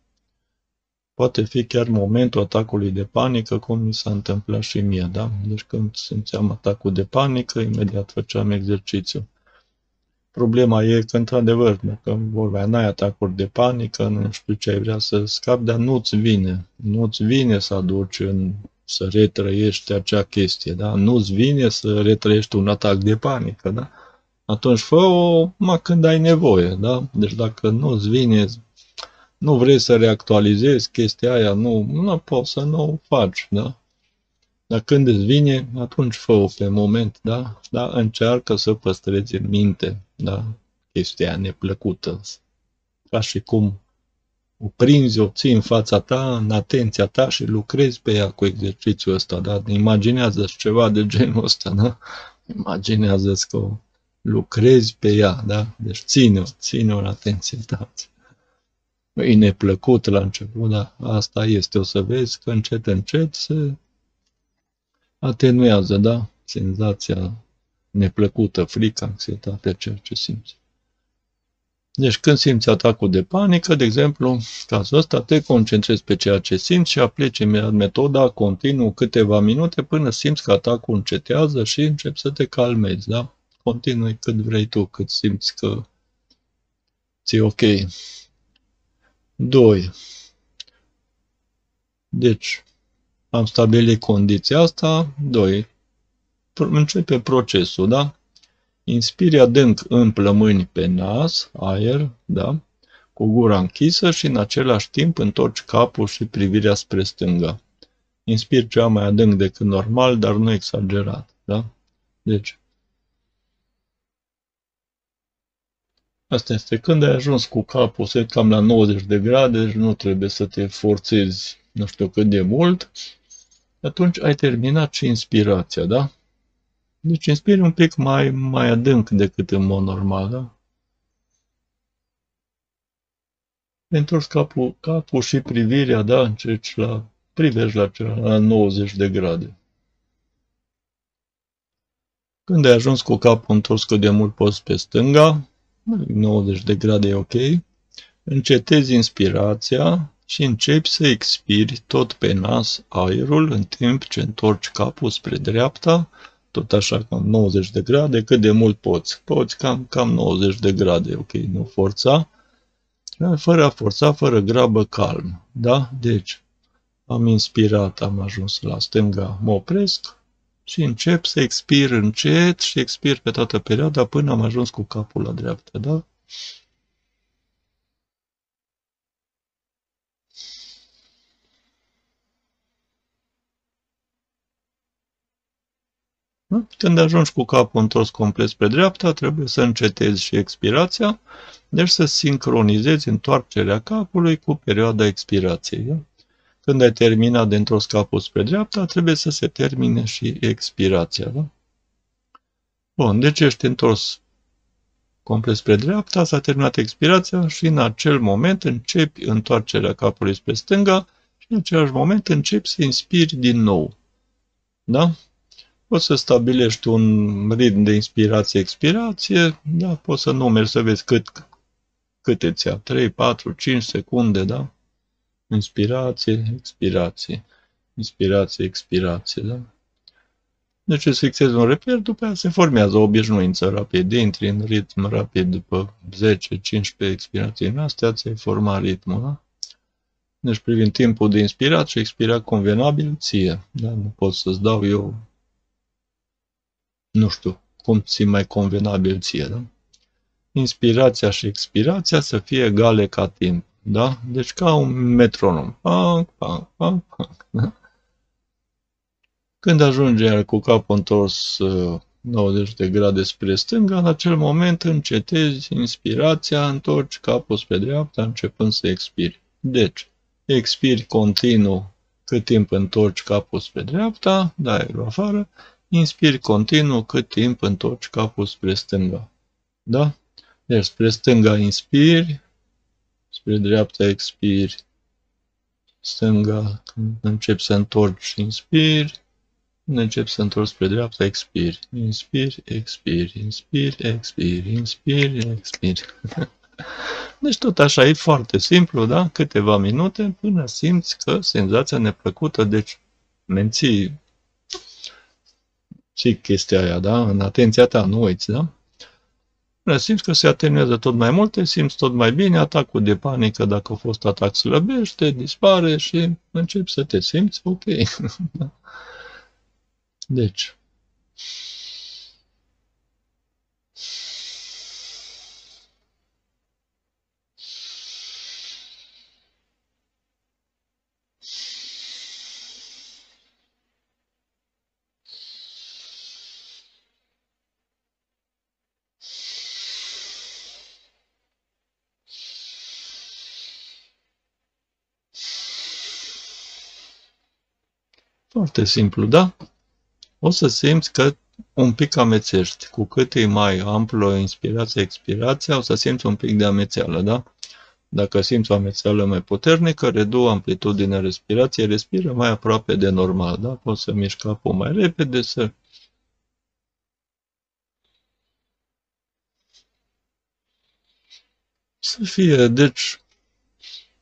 Poate fi chiar momentul atacului de panică, cum mi s-a întâmplat și mie, da? Deci când simțeam atacul de panică, imediat făceam exercițiu. Problema e că, într-adevăr, dacă vorba, n-ai atacuri de panică, nu știu ce ai vrea să scapi, dar nu-ți vine. Nu-ți vine să aduci în... să retrăiești acea chestie, da? Nu-ți vine să retrăiești un atac de panică, da? Atunci fă-o, mă, când ai nevoie, da? Deci dacă nu-ți vine, nu vrei să reactualizezi chestia aia, nu, nu poți să nu o faci, da? Dar când îți vine, atunci fă-o pe moment, da? Dar încearcă să păstrezi în minte, da? Chestia neplăcută. Ca și cum o prinzi, o ții în fața ta, în atenția ta și lucrezi pe ea cu exercițiul ăsta, da? Imaginează-ți ceva de genul ăsta, da? Imaginează-ți că lucrezi pe ea, da? Deci ține-o, ține-o în atenție ta. E neplăcut la început, dar asta este, o să vezi că încet, încet se atenuează, da? Senzația neplăcută, frică, anxietate, ceea ce simți. Deci când simți atacul de panică, de exemplu, în cazul ăsta, te concentrezi pe ceea ce simți și aplici imediat metoda continuu câteva minute până simți că atacul încetează și începi să te calmezi, da? Continui cât vrei tu, cât simți că ți-e ok. doi. Deci, am stabilit condiția asta. doi. Începe procesul, da? Inspiri adânc în plămâni pe nas, aer, da? Cu gura închisă și în același timp întorci capul și privirea spre stânga. Inspiri cea mai adânc decât normal, dar nu exagerat, da? Deci, asta este când ai ajuns cu capul, se cam la nouăzeci de grade, deci nu trebuie să te forțezi nu știu cât de mult, atunci ai terminat și inspirația, da? Deci inspiri un pic mai, mai adânc decât în mod normal, da? Întorci capul, capul și privirea, da? Încerci la, privești la, la nouăzeci de grade. Când ai ajuns cu capul întors cât de mult poți pe stânga, nouăzeci de grade e ok, încetezi inspirația și începi să expiri tot pe nas aerul în timp ce întorci capul spre dreapta, tot așa cam nouăzeci de grade, cât de mult poți. Poți cam, cam nouăzeci de grade, ok, nu forța. Fără a forța, fără grabă, calm. Da? Deci, am inspirat, am ajuns la stânga, mă opresc și încep să expir încet și expir pe toată perioada până am ajuns cu capul la dreapta, da? Când ajungi cu capul întors complet spre dreapta, trebuie să încetezi și expirația, deci să sincronizezi întoarcerea capului cu perioada expirației. Când ai terminat de întors capul spre dreapta, trebuie să se termine și expirația. Bun, deci ești întors complet spre dreapta, s-a terminat expirația și în acel moment începi întoarcerea capului spre stânga și în același moment începi să inspiri din nou. Da? Poți să stabilești un ritm de inspirație-expirație, da? Poți să numeri, să vezi cât, câte ți-a, trei, patru, cinci secunde, da? Inspirație, expirație, inspirație, expirație, da? Deci îți fixezi un reper, după aceea se formează o obișnuință rapid, intri în ritm rapid, după zece, cincisprezece expirații în astea, ți-ai format ritmul, da? Deci privind timpul de inspirat și expirat convenabil ție, da? Nu pot să-ți dau eu... Nu știu, cum ți mai convenabil ție, da? Inspirația și expirația să fie egale ca timp, da? Deci ca un metronom. Panc, panc, panc, panc, da? Când ajunge cu capul întors nouăzeci de grade spre stânga, în acel moment încetezi inspirația, întorci capul spre dreapta, începând să expiri. Deci, expiri continuu cât timp întorci capul spre dreapta, dai aerul afară, inspiri continuu cât timp întorci capul spre stânga. Da? Deci spre stânga inspiri, spre dreapta expiri, stânga, începi să întorci, inspiri, începi să întorci spre dreapta, expiri, inspiri, expiri, inspiri, expiri, inspiri, expiri. Deci tot așa, e foarte simplu, da? Câteva minute până simți că senzația neplăcută, deci menții și chestia aia, da? În atenția ta, nu uiți, da? Simți că se atenuează tot mai multe, simți tot mai bine, atacul de panică, dacă a fost atac, slăbește, dispare și începi să te simți ok. Deci. Foarte simplu, da? O să simți că un pic amețești. Cu cât e mai amplă inspirația, expirația, o să simți un pic de amețeală, da? Dacă simți o amețeală mai puternică, redu amplitudinea respirației, respiră mai aproape de normal, da? Poți să miști capul mai repede, să... Să fie, deci...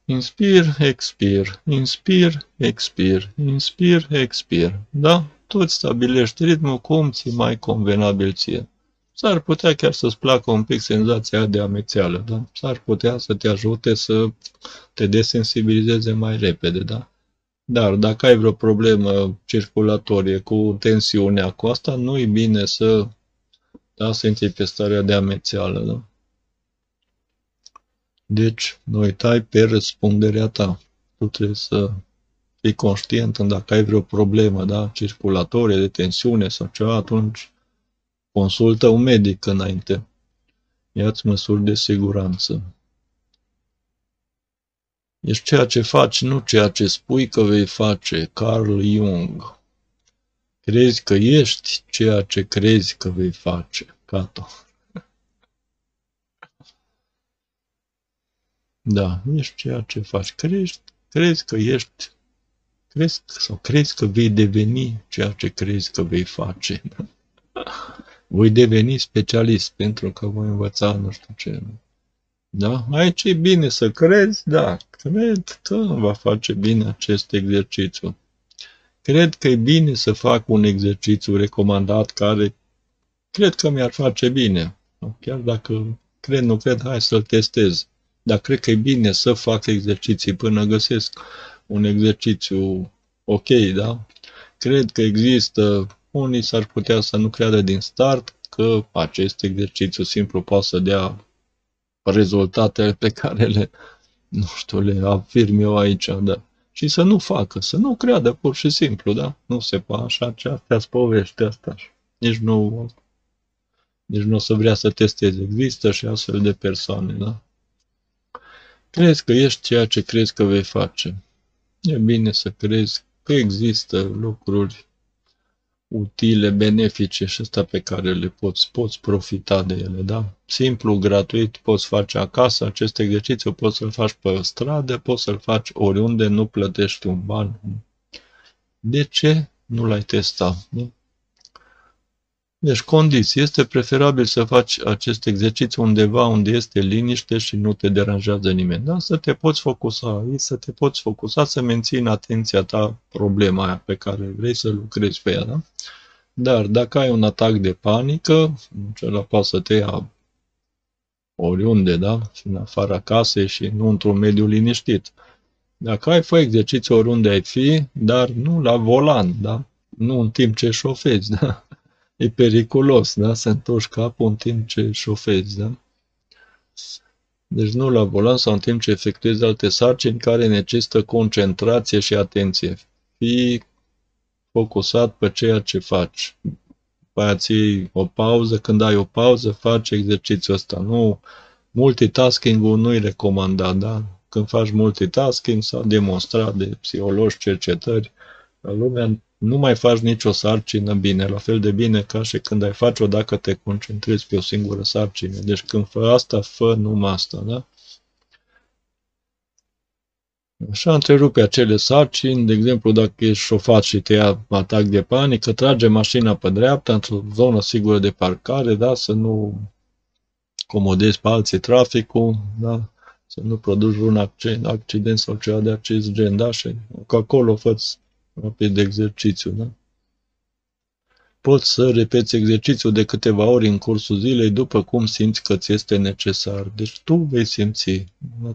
Inspir, expir, inspir, expir, inspir, expir. Da? Tu îți stabilești ritmul cum ți mai convenabil ție. S-ar putea chiar să-ți placă un pic senzația de amețeală, da? S-ar putea să te ajute să te desensibilizeze mai repede, da? Dar dacă ai vreo problemă circulatorie cu tensiunea, cu asta, nu-i bine să, da, să intri pe starea de amețeală, da? Deci, nu uitai pe răspunderea ta. Tu trebuie să fii conștient în dacă ai vreo problemă, da? Circulatorie, de tensiune sau ceva, atunci consultă un medic înainte. Ia-ți măsuri de siguranță. Ești ceea ce faci, nu ceea ce spui că vei face. Carl Jung. Crezi că ești ceea ce crezi că vei face. Kato. Da, ești ceea ce faci. Crezi, crezi că ești, crezi, sau crezi că vei deveni ceea ce crezi că vei face. voi deveni specialist pentru că voi învăța nu știu ce. Da? Aici e bine să crezi, da, cred că va face bine acest exercițiu. Cred că e bine să fac un exercițiu recomandat care cred că mi-ar face bine. Chiar dacă cred, nu cred, hai să-l testez. Dar cred că e bine să fac exerciții până găsesc un exercițiu ok, da? Cred că există, unii s-ar putea să nu creadă din start că acest exercițiu simplu poate să dea rezultatele pe care le, nu știu, le afirm eu aici, da? Și să nu facă, să nu creadă pur și simplu, da? Nu se poate așa, ce astea-s povești, asta. Nici nu, nici nu o să vrea să testeze. Există și astfel de persoane, da? Crezi că ești ceea ce crezi că vei face. E bine să crezi că există lucruri utile, benefice și astea pe care le poți, poți profita de ele, da? Simplu, gratuit, poți face acasă acest exercițiu, poți să-l faci pe stradă, poți să-l faci oriunde, nu plătești un ban. De ce nu l-ai testat? Nu? Deci, condiții. Este preferabil să faci acest exercițiu undeva unde este liniște și nu te deranjează nimeni. Da? Să te poți focusa, să te poți focusa, să menții atenția ta problema aia pe care vrei să lucrezi pe ea. Da? Dar dacă ai un atac de panică, acela poate să te ia oriunde, da? Și în afara casei și nu într-un mediu liniștit. Dacă ai, fă exerciții oriunde ai fi, dar nu la volan, da? Nu în timp ce șofezi, da? E periculos, da? Să întorci capul în timp ce șofezi, da? Deci nu la volan sau în timp ce efectuezi alte sarcini care necesită concentrație și atenție. Fii focusat pe ceea ce faci. Păi ții o pauză, când ai o pauză, faci exercițiul ăsta. Nu, multitasking-ul nu-i recomandat, da? Când faci multitasking, s-a demonstrat de psihologi, cercetări, lumea nu mai faci nicio sarcină bine, la fel de bine ca și când ai face-o dacă te concentrezi pe o singură sarcină. Deci când fă asta, fă numai asta, da? Așa întrerupe acele sarcini, de exemplu, dacă ești șofat și te ia atac de panică, trage mașina pe dreapta, într-o zonă sigură de parcare, da? Să nu acomodezi pe alții traficul, da? Să nu produci un accident, accident sau ceva de acest gen, da? Și că acolo fă-ți rapid exercițiu, da? Poți să repeți exercițiul de câteva ori în cursul zilei după cum simți că ți este necesar. Deci tu vei simți,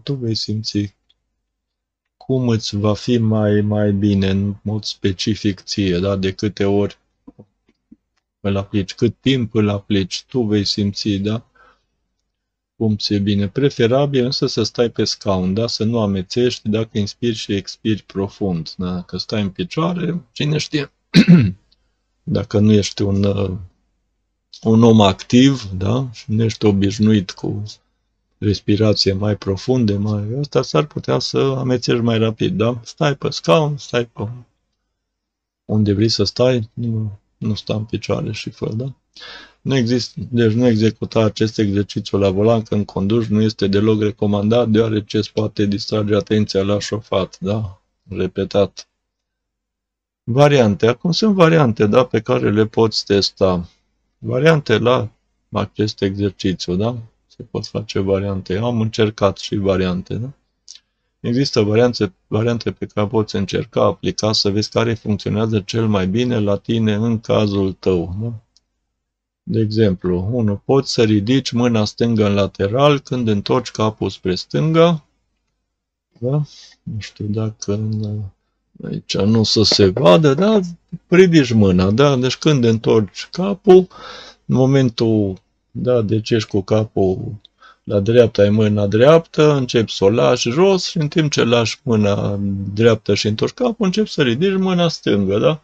tu vei simți cum îți va fi mai, mai bine, în mod specific ție, da? De câte ori îl aplici, cât timp îl aplici, tu vei simți, da? Cum ți-e bine. Preferabil însă să stai pe scaun, da? Să nu amețești dacă inspiri și expiri profund. Dacă stai în picioare, cine știe, dacă nu ești un, un om activ, da? Și nu ești obișnuit cu respirație mai profunde, mai asta s-ar putea să amețești mai rapid, da? Stai pe scaun, stai pe unde vrei să stai, nu, nu stai în picioare și fă, da? Nu există, deci nu executa acest exercițiu la volan când conduci nu este deloc recomandat, deoarece îți poate distrage atenția la șofat, da? Repetat. Variante. Acum sunt variante, da? Pe care le poți testa. Variante la acest exercițiu, da? Se pot face variante. Eu am încercat și variante, da? Există variante, variante pe care poți încerca, aplica, să vezi care funcționează cel mai bine la tine în cazul tău, da? De exemplu, unu. Poți să ridici mâna stângă în lateral când întorci capul spre stânga. Da? Nu știu dacă aici nu o să se vadă, dar ridici mâna. Da? Deci când întorci capul, în momentul, da, deci ești cu capul la dreapta, ai mâna dreaptă, începi să o lași jos și în timp ce lași mâna dreaptă și întorci capul, începi să ridici mâna stângă. Da?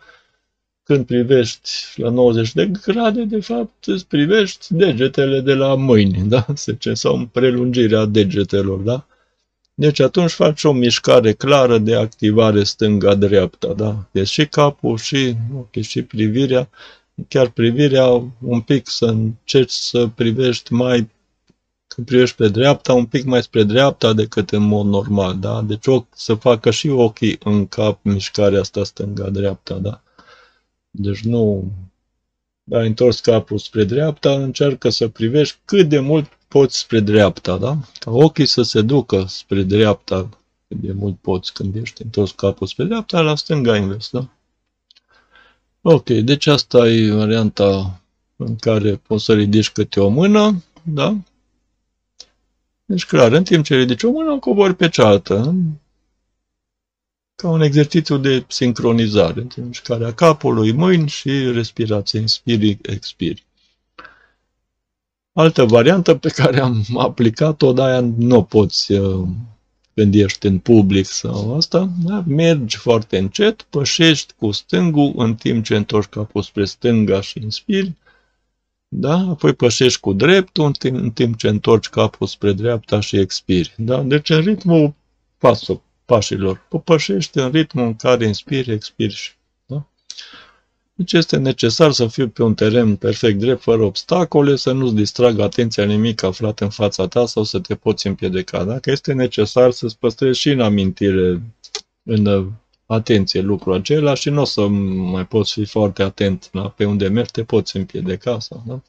Când privești la nouăzeci de grade, de fapt, îți privești degetele de la mâini, da? Sau prelungirea degetelor, da? Deci atunci faci o mișcare clară de activare stânga-dreapta, da? Deci și capul, și ochii, și privirea, chiar privirea un pic să încerci să privești mai, când privești pe dreapta, un pic mai spre dreapta decât în mod normal, da? Deci să facă și ochii în cap mișcarea asta stânga-dreapta, da? Deci nu ai întors capul spre dreapta, încearcă să privești cât de mult poți spre dreapta, da? Ca ochii să se ducă spre dreapta cât de mult poți când ești întors capul spre dreapta, la stânga invers, da? Ok, deci asta e varianta în care poți să ridici câte o mână, da? Deci clar, în timp ce ridici o mână, cobori pe cealaltă, ca un exercițiu de sincronizare, între mișcarea capului, mâini și respirație, inspiri, expiri. Altă variantă pe care am aplicat-o, de-aia nu poți când ești în public sau asta, da? Mergi foarte încet, pășești cu stângul în timp ce întorci capul spre stânga și inspiri, da? Apoi pășești cu dreptul în timp, în timp ce întorci capul spre dreapta și expiri. Da? Deci în ritmul pasului. Pașilor. Pășești în ritmul în care inspiri, expiri. Da? Deci este necesar să fii pe un teren perfect drept, fără obstacole, să nu-ți distragă atenția nimic aflat în fața ta sau să te poți împiedica. Dacă este necesar să-ți păstrezi și în amintire, în atenție lucrul acela și nu o să mai poți fi foarte atent la pe unde mergi, te poți împiedica. Sau, da?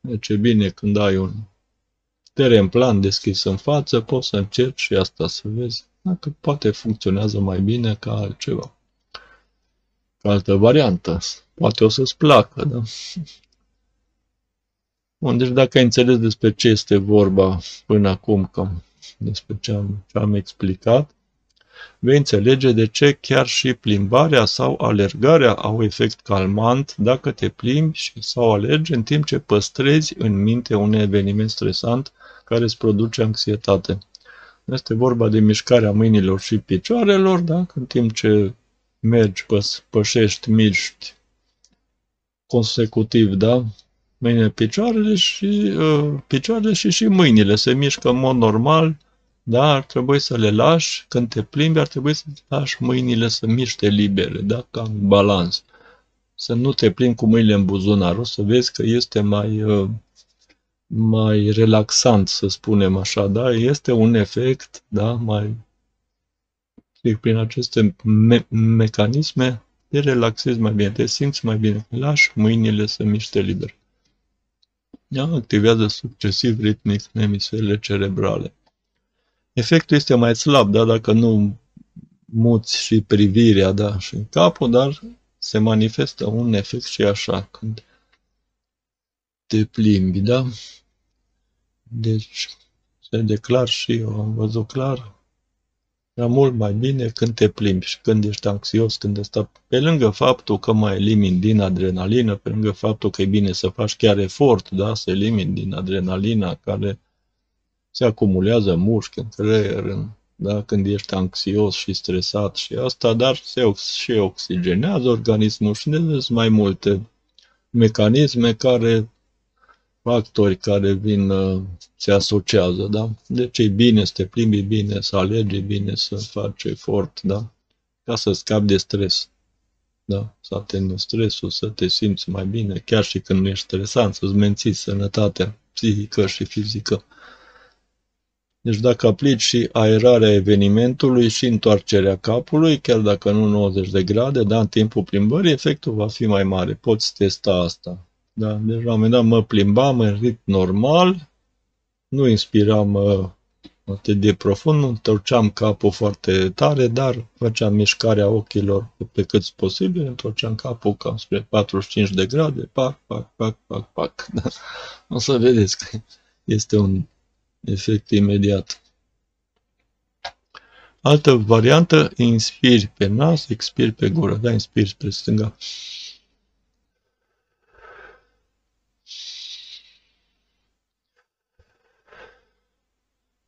Deci e bine când ai un teren plan deschis în față, poți să încerci și asta să vezi. Dacă poate funcționează mai bine ca altceva. Ca altă variantă. Poate o să-ți placă, da? Bun, deci dacă ai înțeles despre ce este vorba până acum, cam despre ce am, ce am explicat, vei înțelege de ce chiar și plimbarea sau alergarea au efect calmant dacă te plimbi și sau alergi în timp ce păstrezi în minte un eveniment stresant care îți produce anxietate. Este vorba de mișcarea mâinilor și picioarelor, da? În timp ce mergi, păs, pășești, miști consecutiv, da? Mâinile, picioarele și, uh, picioarele și și mâinile se mișcă în mod normal, da? Ar trebui să le lași, când te plimbi, ar trebui să lași mâinile să miște libere, da? Ca în balans. Să nu te plimbi cu mâinile în buzunar, o să vezi că este mai... Uh, mai relaxant, să spunem așa, da? Este un efect, da? Mai, prin aceste me mecanisme, te relaxezi mai bine, te simți mai bine, lași mâinile să miște liber. Ea activează succesiv ritmic emisferele cerebrale. Efectul este mai slab, da? Dacă nu muți și privirea, da? Și capul, dar se manifestă un efect și așa, când te plimbi, da? Deci, se declar și eu, am văzut clar, era mult mai bine când te plimbi și când ești anxios, când ești, pe lângă faptul că mai elimini din adrenalină, pe lângă faptul că e bine să faci chiar efort, da? Să elimini din adrenalina care se acumulează în mușchi, în creier, în, da? Când ești anxios și stresat și asta, dar se și oxigenează organismul și ne des mai multe mecanisme care factori care vin, se asociază, da? Deci e bine să te plimbi, e bine să alergi, e bine să faci efort, da? Ca să scapi de stres, da? Să atenuezi stresul, să te simți mai bine, chiar și când nu ești stresant, să-ți menții sănătatea psihică și fizică. Deci dacă aplici și aerarea evenimentului și întoarcerea capului, chiar dacă nu nouăzeci de grade, da? În timpul plimbării, efectul va fi mai mare. Poți testa asta. Da, deci la un moment dat mă plimbam în ritm normal, nu inspiram atât de profund, nu întorceam capul foarte tare, dar făceam mișcarea ochilor pe cât posibil, întorceam capul cam spre patruzeci și cinci de grade, pac, pac, pac, pac, pac. Da. O să vedeți că este un efect imediat. Altă variantă, inspiri pe nas, expiri pe gură, da, inspiri spre stânga.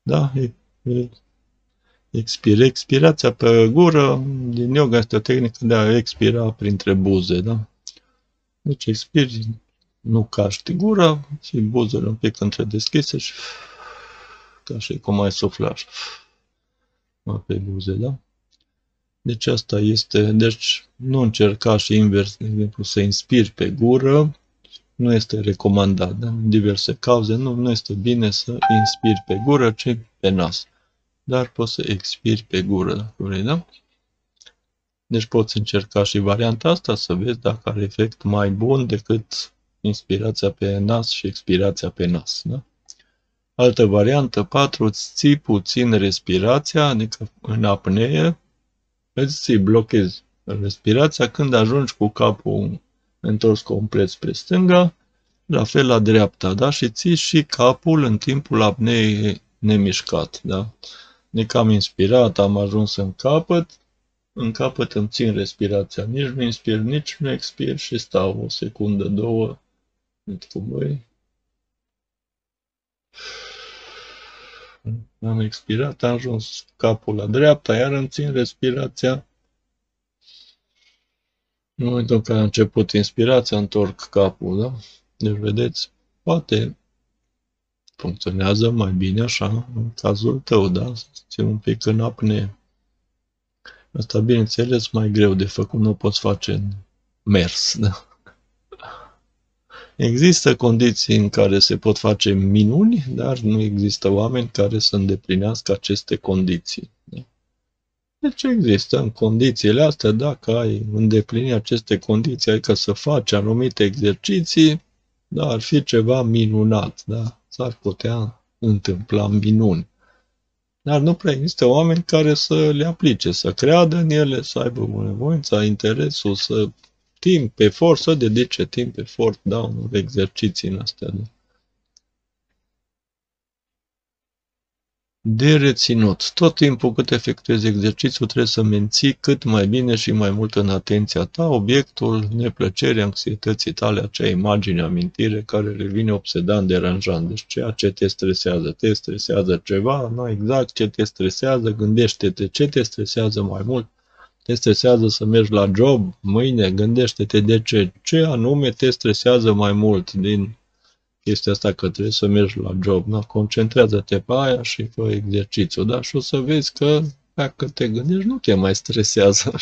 Da? Expir. Expirația pe gură din yoga este o tehnică de a expira printre buze, da? Deci expiri, nu caști gura, și buzele un pic întredeschise și ca și cum ai sufla pe buze, da? Deci asta este, deci nu încerca și invers, de exemplu, să inspiri pe gură. Nu este recomandat, da? În diverse cauze, nu, nu este bine să inspiri pe gură, ci pe nas. Dar poți să expiri pe gură, dacă vrei, da? Deci poți încerca și varianta asta să vezi dacă are efect mai bun decât inspirația pe nas și expirația pe nas. Da? Altă variantă, patru, îți ții puțin respirația, adică în apnee, îți ții, blochezi respirația când ajungi cu capul întors complet spre stânga, la fel la dreapta, da? Și ții și capul în timpul apneei nemișcat, da? Deci am inspirat, am ajuns în capăt, în capăt îmi țin respirația, nici nu inspir, nici nu expir și stau o secundă, două, cât cu voi. Am expirat, am ajuns capul la dreapta, iar îmi țin respirația. În momentul în care a început inspirația, întorc capul, da? Deci, vedeți, poate funcționează mai bine așa, în cazul tău, da? Să ții un pic în apnee. Asta, bineînțeles, mai greu de făcut, nu poți face în mers, da? Există condiții în care se pot face minuni, dar nu există oameni care să îndeplinească aceste condiții. Deci există în condițiile astea, dacă ai îndeplini aceste condiții, adică să faci anumite exerciții, dar ar fi ceva minunat, da? S-ar putea întâmpla minuni. Dar nu prea există oameni care să le aplice, să creadă în ele, să aibă bunăvoința, interesul, să... timp, efort, să dedice timp, efort, da, unor exerciții în astea. Da. De reținut. Tot timpul cât efectuezi exercițiul, trebuie să menții cât mai bine și mai mult în atenția ta obiectul neplăcerii, anxietății tale, acea imagine, amintire care revine obsedant, deranjant. Deci ceea ce te stresează, te stresează ceva, nu exact ce te stresează, gândește-te ce te stresează mai mult. Te stresează să mergi la job mâine, gândește-te de ce. Ce anume te stresează mai mult din chestia asta că trebuie să mergi la job. Da? Concentrează-te pe aia și fă exercițiu. Da? Și o să vezi că dacă te gândești, nu te mai stresează.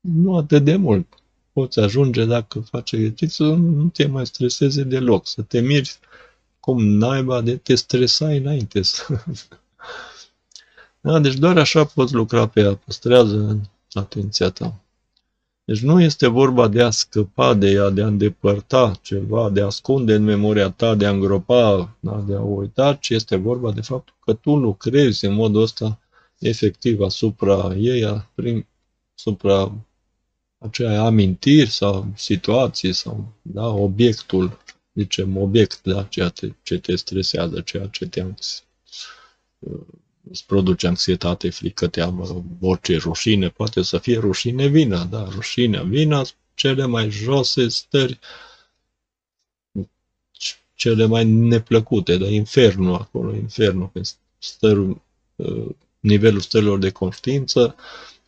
Nu atât de mult. Poți ajunge dacă faci exercițiu, nu te mai streseze deloc. Să te miri cum naiba de te stresai înainte. Da, deci doar așa poți lucra pe ea, păstrează atenția ta. Deci nu este vorba de a scăpa de ea, de a îndepărta ceva, de a ascunde în memoria ta, de a îngropa, da, de a uita, ci este vorba de faptul că tu lucrezi în modul ăsta efectiv asupra ei, prin, asupra aceea amintiri sau situații sau, da, obiectul, zicem, obiect, da, ceea ce te stresează, ceea ce te îți produce anxietate, frică, teamă, orice rușine, poate să fie rușine, vina, da, rușine, vina, cele mai joase stări, cele mai neplăcute, da, infernul acolo, infernul, pe stări, nivelul stărilor de conștiință,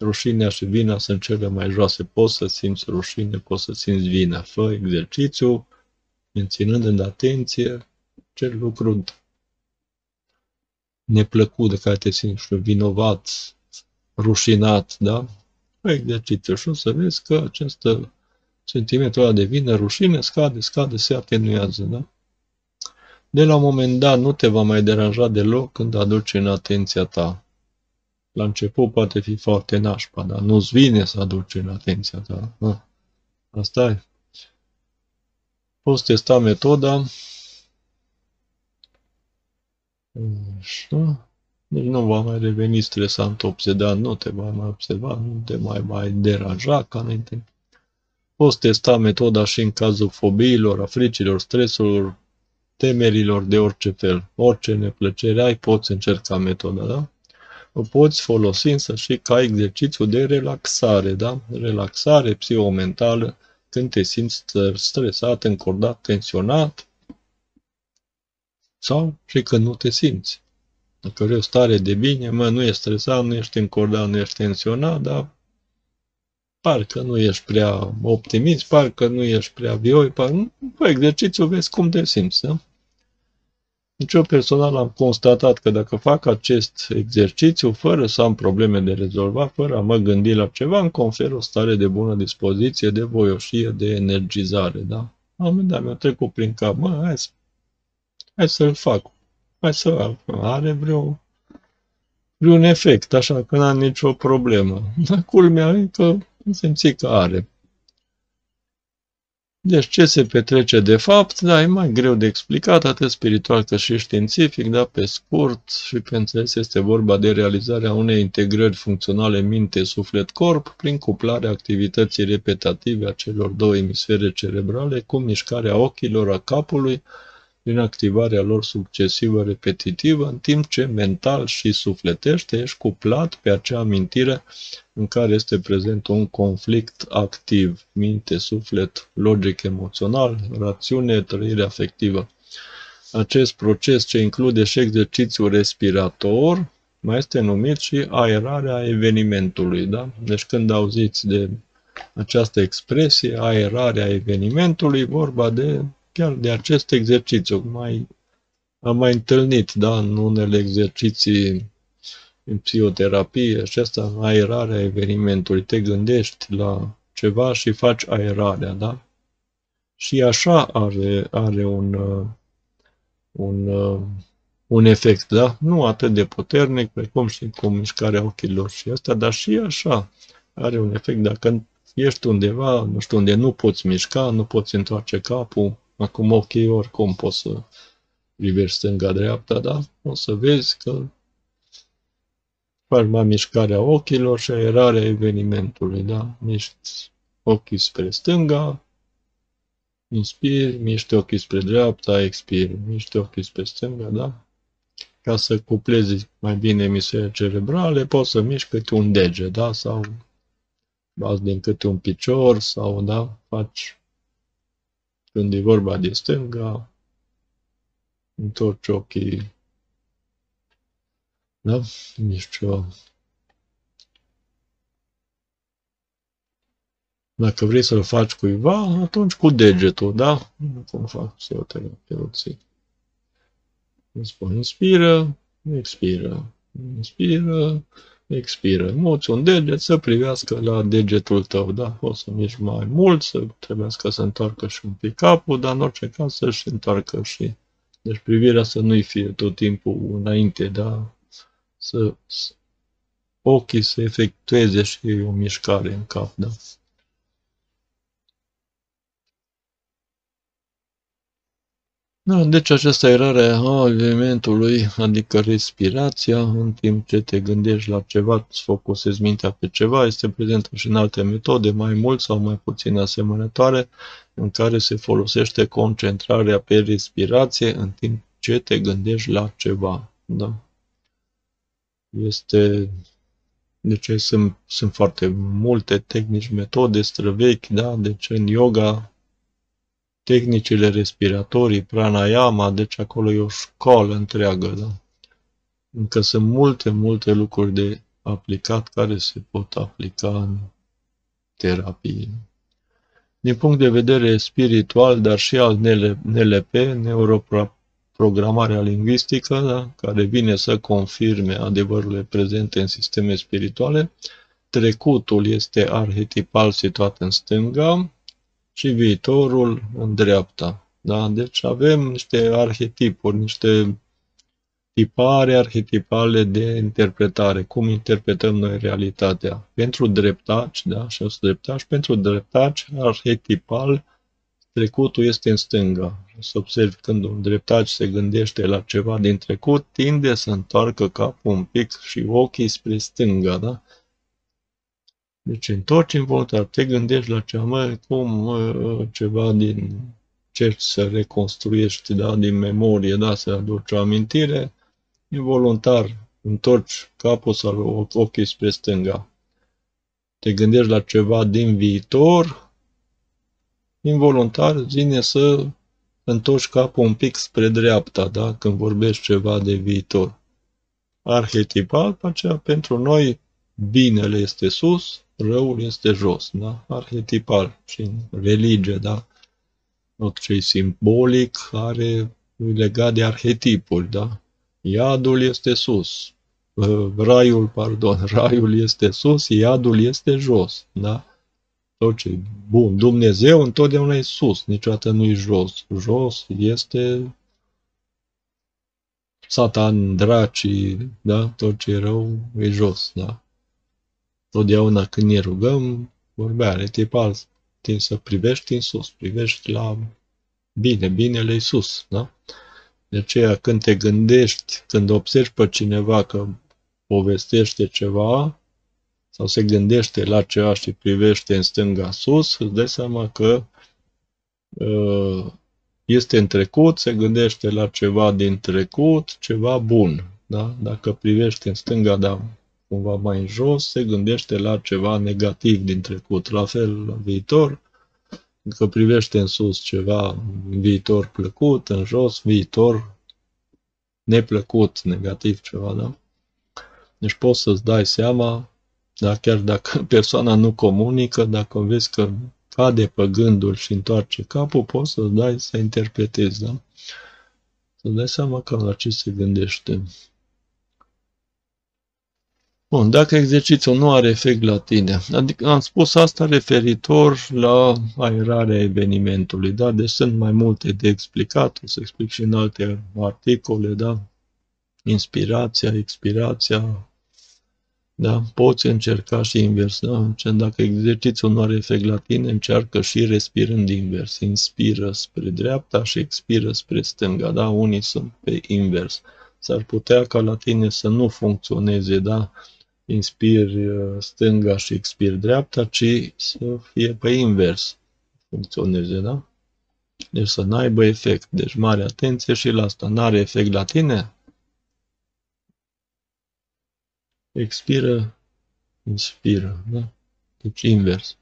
rușinea și vina sunt cele mai joase, poți să simți rușine, poți să simți vina, fă exercițiu, menținând în atenție acel lucru neplăcut, de care te simți vinovat, rușinat, da? Exercițiu și o să vezi că acest sentimentul ăla de vină, rușine, scade, scade, se atenuează, da? De la un moment dat nu te va mai deranja deloc când aduci în atenția ta. La început poate fi foarte nașpa, dar nu-ți vine să aduci în atenția ta. Da? Asta e. Poți testa metoda. Așa. Deci nu va mai reveni stresant, obsedant, nu te mai mai observa, nu te mai mai deranja ca înainte. Poți testa metoda și în cazul fobiilor, a fricilor, stresurilor, temerilor de orice fel. Orice neplăcere ai, poți încerca metoda, da? O poți folosi însă și ca exercițiu de relaxare, da? Relaxare psihomentală când te simți stresat, încordat, tensionat, sau și când nu te simți. Dacă vrei o stare de bine, mă, nu ești stresat, nu ești încordat, nu ești tensionat, dar parcă nu ești prea optimist, parcă nu ești prea vioi, parcă... Păi, exercițiu, vezi cum te simți, da? Deci eu personal am constatat că dacă fac acest exercițiu, fără să am probleme de rezolvat, fără a mă gândi la ceva, îmi confer o stare de bună dispoziție, de voioșie, de energizare, da? La un moment dat mi-a trecut prin cap, mă, hai să Hai să-l fac. Hai să... Are vreo vreun efect, așa că n-am nicio problemă. Dar culmea e că simți că are. Deci ce se petrece de fapt, da, e mai greu de explicat, atât spiritual cât și științific, dar pe scurt și pe înțeles este vorba de realizarea unei integrări funcționale minte-suflet-corp prin cuplarea activității repetative a celor două emisfere cerebrale cu mișcarea ochilor, a capului, prin activarea lor succesivă repetitivă, în timp ce mental și sufletește ești cuplat pe acea amintire în care este prezent un conflict activ, minte, suflet, logic emoțional, rațiune, trăire afectivă. Acest proces, ce include și exercițiul respirator, mai este numit și aerarea evenimentului. Da? Deci când auziți de această expresie, aerarea evenimentului, vorba de chiar de acest exercițiu. Mai, am mai întâlnit, da, în unele exerciții în psihoterapie, aceasta, aerarea evenimentului. Te gândești la ceva și faci aerarea, da? Și așa are, are un, un, un efect, da? Nu atât de puternic, precum și cu mișcarea ochilor și asta, dar și așa are un efect. Dacă ești undeva, nu știu, unde nu poți mișca, nu poți întoarce capul, acum ochii, oricum poți să privești stânga-dreapta, da? O să vezi că faci mai mișcarea ochilor și aerarea evenimentului, da? Miști ochii spre stânga, inspiri, miști ochii spre dreapta, expiri, miști ochii spre stânga, da? Ca să cuplezi mai bine emisferele cerebrale, poți să miști câte un deget, da? Sau bați din câte un picior, sau, da? Faci. Când e vorba de stânga, întorci ochii, da? Miști. Dacă vrei să-l faci cuiva, atunci cu degetul, da? Cum fac psihoterapeuții. Inspiră, expiră, inspiră, expiră. Muți un deget să privească la degetul tău, da? O să miști mai mult, să trebuiască să întoarcă și un pic capul, dar în orice caz să-și întoarcă și... Deci privirea să nu-i fie tot timpul înainte, da? Să ochii să efectueze și o mișcare în cap, da? Da, deci aceasta e aerarea evenimentului, adică respirația, în timp ce te gândești la ceva, îți focusezi mintea pe ceva, este prezentă și în alte metode, mai mult sau mai puțin asemănătoare, în care se folosește concentrarea pe respirație în timp ce te gândești la ceva. Da? Este... Deci sunt, sunt foarte multe tehnici, metode străvechi, da? Deci în yoga... Tehnicile respiratorii, pranayama, deci acolo e o școală întreagă, da? Încă sunt multe, multe lucruri de aplicat care se pot aplica în terapie. Din punct de vedere spiritual, dar și al N L P, neuroprogramarea lingvistică, da? Care vine să confirme adevărurile prezente în sisteme spirituale, trecutul este arhetipal situat în stânga, și viitorul în dreapta. Da? Deci avem niște arhetipuri, niște tipare arhetipale de interpretare, cum interpretăm noi realitatea. Pentru dreptaci, da? Și dreptaci, pentru dreptaci, arhetipal, trecutul este în stânga. Să observi când un dreptaci se gândește la ceva din trecut, tinde să întoarcă capul un pic și ochii spre stânga, da? Deci întorci involuntar, te gândești la cea mai cum ceva din ce să reconstruiești, da, din memorie, da, să aduci o amintire, involuntar întorci capul sau ochii spre stânga. Te gândești la ceva din viitor, involuntar vine să întorci capul un pic spre dreapta, da, când vorbești ceva de viitor. Arhetipal, aceea pentru noi, binele este sus, răul este jos, da? Arhetipal și în religie, da? Tot ce e simbolic are legat de arhetipuri, da? Iadul este sus, raiul, pardon, raiul este sus, iadul este jos, da? Tot ce e bun, Dumnezeu întotdeauna e sus, niciodată nu e jos, jos este Satan, dracii, da? Tot ce e rău e jos, da? Totdeauna când ne rugăm, vorbea retipal, tind să privești în sus, privești la bine, binele e sus, da? De aceea când te gândești, când observi pe cineva că povestește ceva, sau se gândește la ceva și privește în stânga sus, îți dai seama că este în trecut, se gândește la ceva din trecut, ceva bun. Da? Dacă privește în stânga, dar cumva mai în jos, se gândește la ceva negativ din trecut. La fel, la viitor, dacă privește în sus ceva, viitor plăcut, în jos, viitor neplăcut, negativ ceva, da? Deci poți să-ți dai seama, da, chiar dacă persoana nu comunică, dacă vezi că cade pe gândul și întoarce capul, poți să-ți dai să interpretezi, da? Să-ți dai seama cam la ce se gândește. Bun, dacă exercițiul nu are efect la tine, adică am spus asta referitor la aerarea evenimentului, da? Deci sunt mai multe de explicat, o să explic și în alte articole, da? Inspirația, expirația, da? Poți încerca și invers. Da? Dacă exercițiul nu are efect la tine, încearcă și respirând invers. Inspiră spre dreapta și expiră spre stânga. Da? Unii sunt pe invers. S-ar putea ca la tine să nu funcționeze, da? Inspiri stânga și expiri dreapta, ci să fie pe invers. Funcționeze, da? Deci să n-aibă efect. Deci mare atenție și la asta. N-are efect la tine? Expiră, inspiră, da? Deci invers.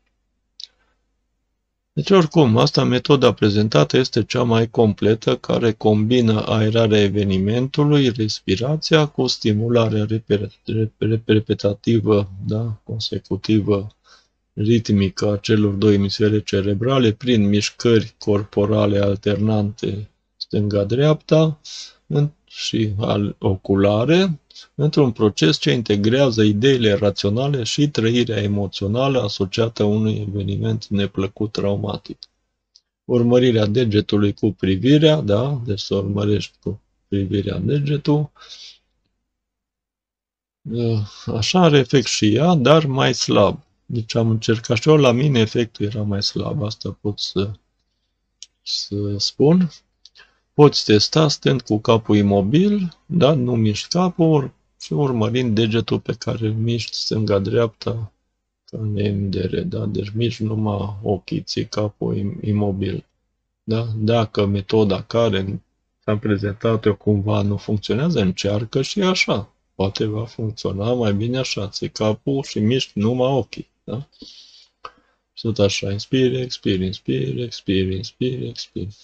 Deci oricum, asta, metoda prezentată este cea mai completă, care combină aerarea evenimentului, respirația, cu stimularea repet repet repetativă, da? Consecutivă, ritmică a celor două emisfere cerebrale, prin mișcări corporale alternante stânga-dreapta și oculare, într-un proces ce integrează ideile raționale și trăirea emoțională asociată unui eveniment neplăcut traumatic. Urmărirea degetului cu privirea, da? Deci să urmărești cu privirea degetul. Așa are efect și ea, dar mai slab. Deci am încercat și eu, la mine efectul era mai slab, asta pot să, să spun. Poți testa stând cu capul imobil, da? Nu miști capul și urmărind degetul pe care îl miști stânga-dreapta ca în E M D R, da? Deci miști numai ochii, ții capul imobil. Da? Dacă metoda care am prezentat-o cumva nu funcționează, încearcă și așa. Poate va funcționa mai bine așa, ții capul și miști numai ochii. Da? Și tot așa, inspiri, expiri, inspiri, expiri, inspiri, expiri.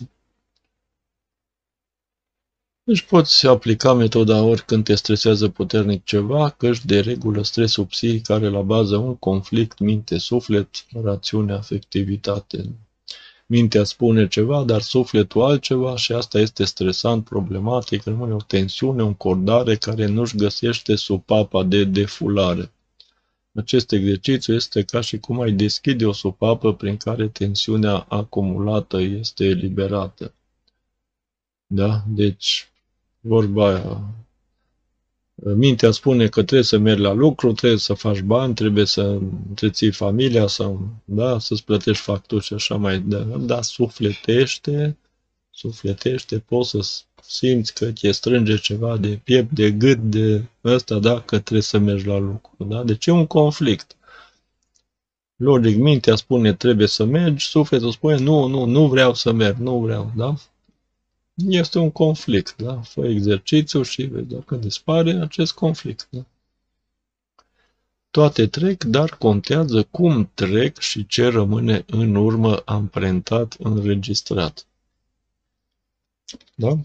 Deci poți aplica metoda oricând te stresează puternic ceva, căci de regulă stresul psihic are la bază un conflict minte-suflet, rațiune-afectivitate. Mintea spune ceva, dar sufletul altceva și asta este stresant, problematic, rămâne o tensiune, o încordare care nu-și găsește supapa de defulare. Acest exercițiu este ca și cum ai deschide o supapă prin care tensiunea acumulată este eliberată. Da? Deci, vorba aia, mintea spune că trebuie să mergi la lucru, trebuie să faci bani, trebuie să întreții familia, sau, da? Să-ți plătești facturi și așa mai departe. Dar sufletește, sufletește, poți să simți că te strânge ceva de piept, de gât, de ăsta, da? Că trebuie să mergi la lucru. Da? Deci e un conflict. Logic, mintea spune trebuie să mergi, sufletul spune nu, nu, nu vreau să merg, nu vreau, da? Este un conflict, da? Fă exercițiu și vezi dacă dispare acest conflict, da? Toate trec, dar contează cum trec și ce rămâne în urmă amprentat, înregistrat. Da?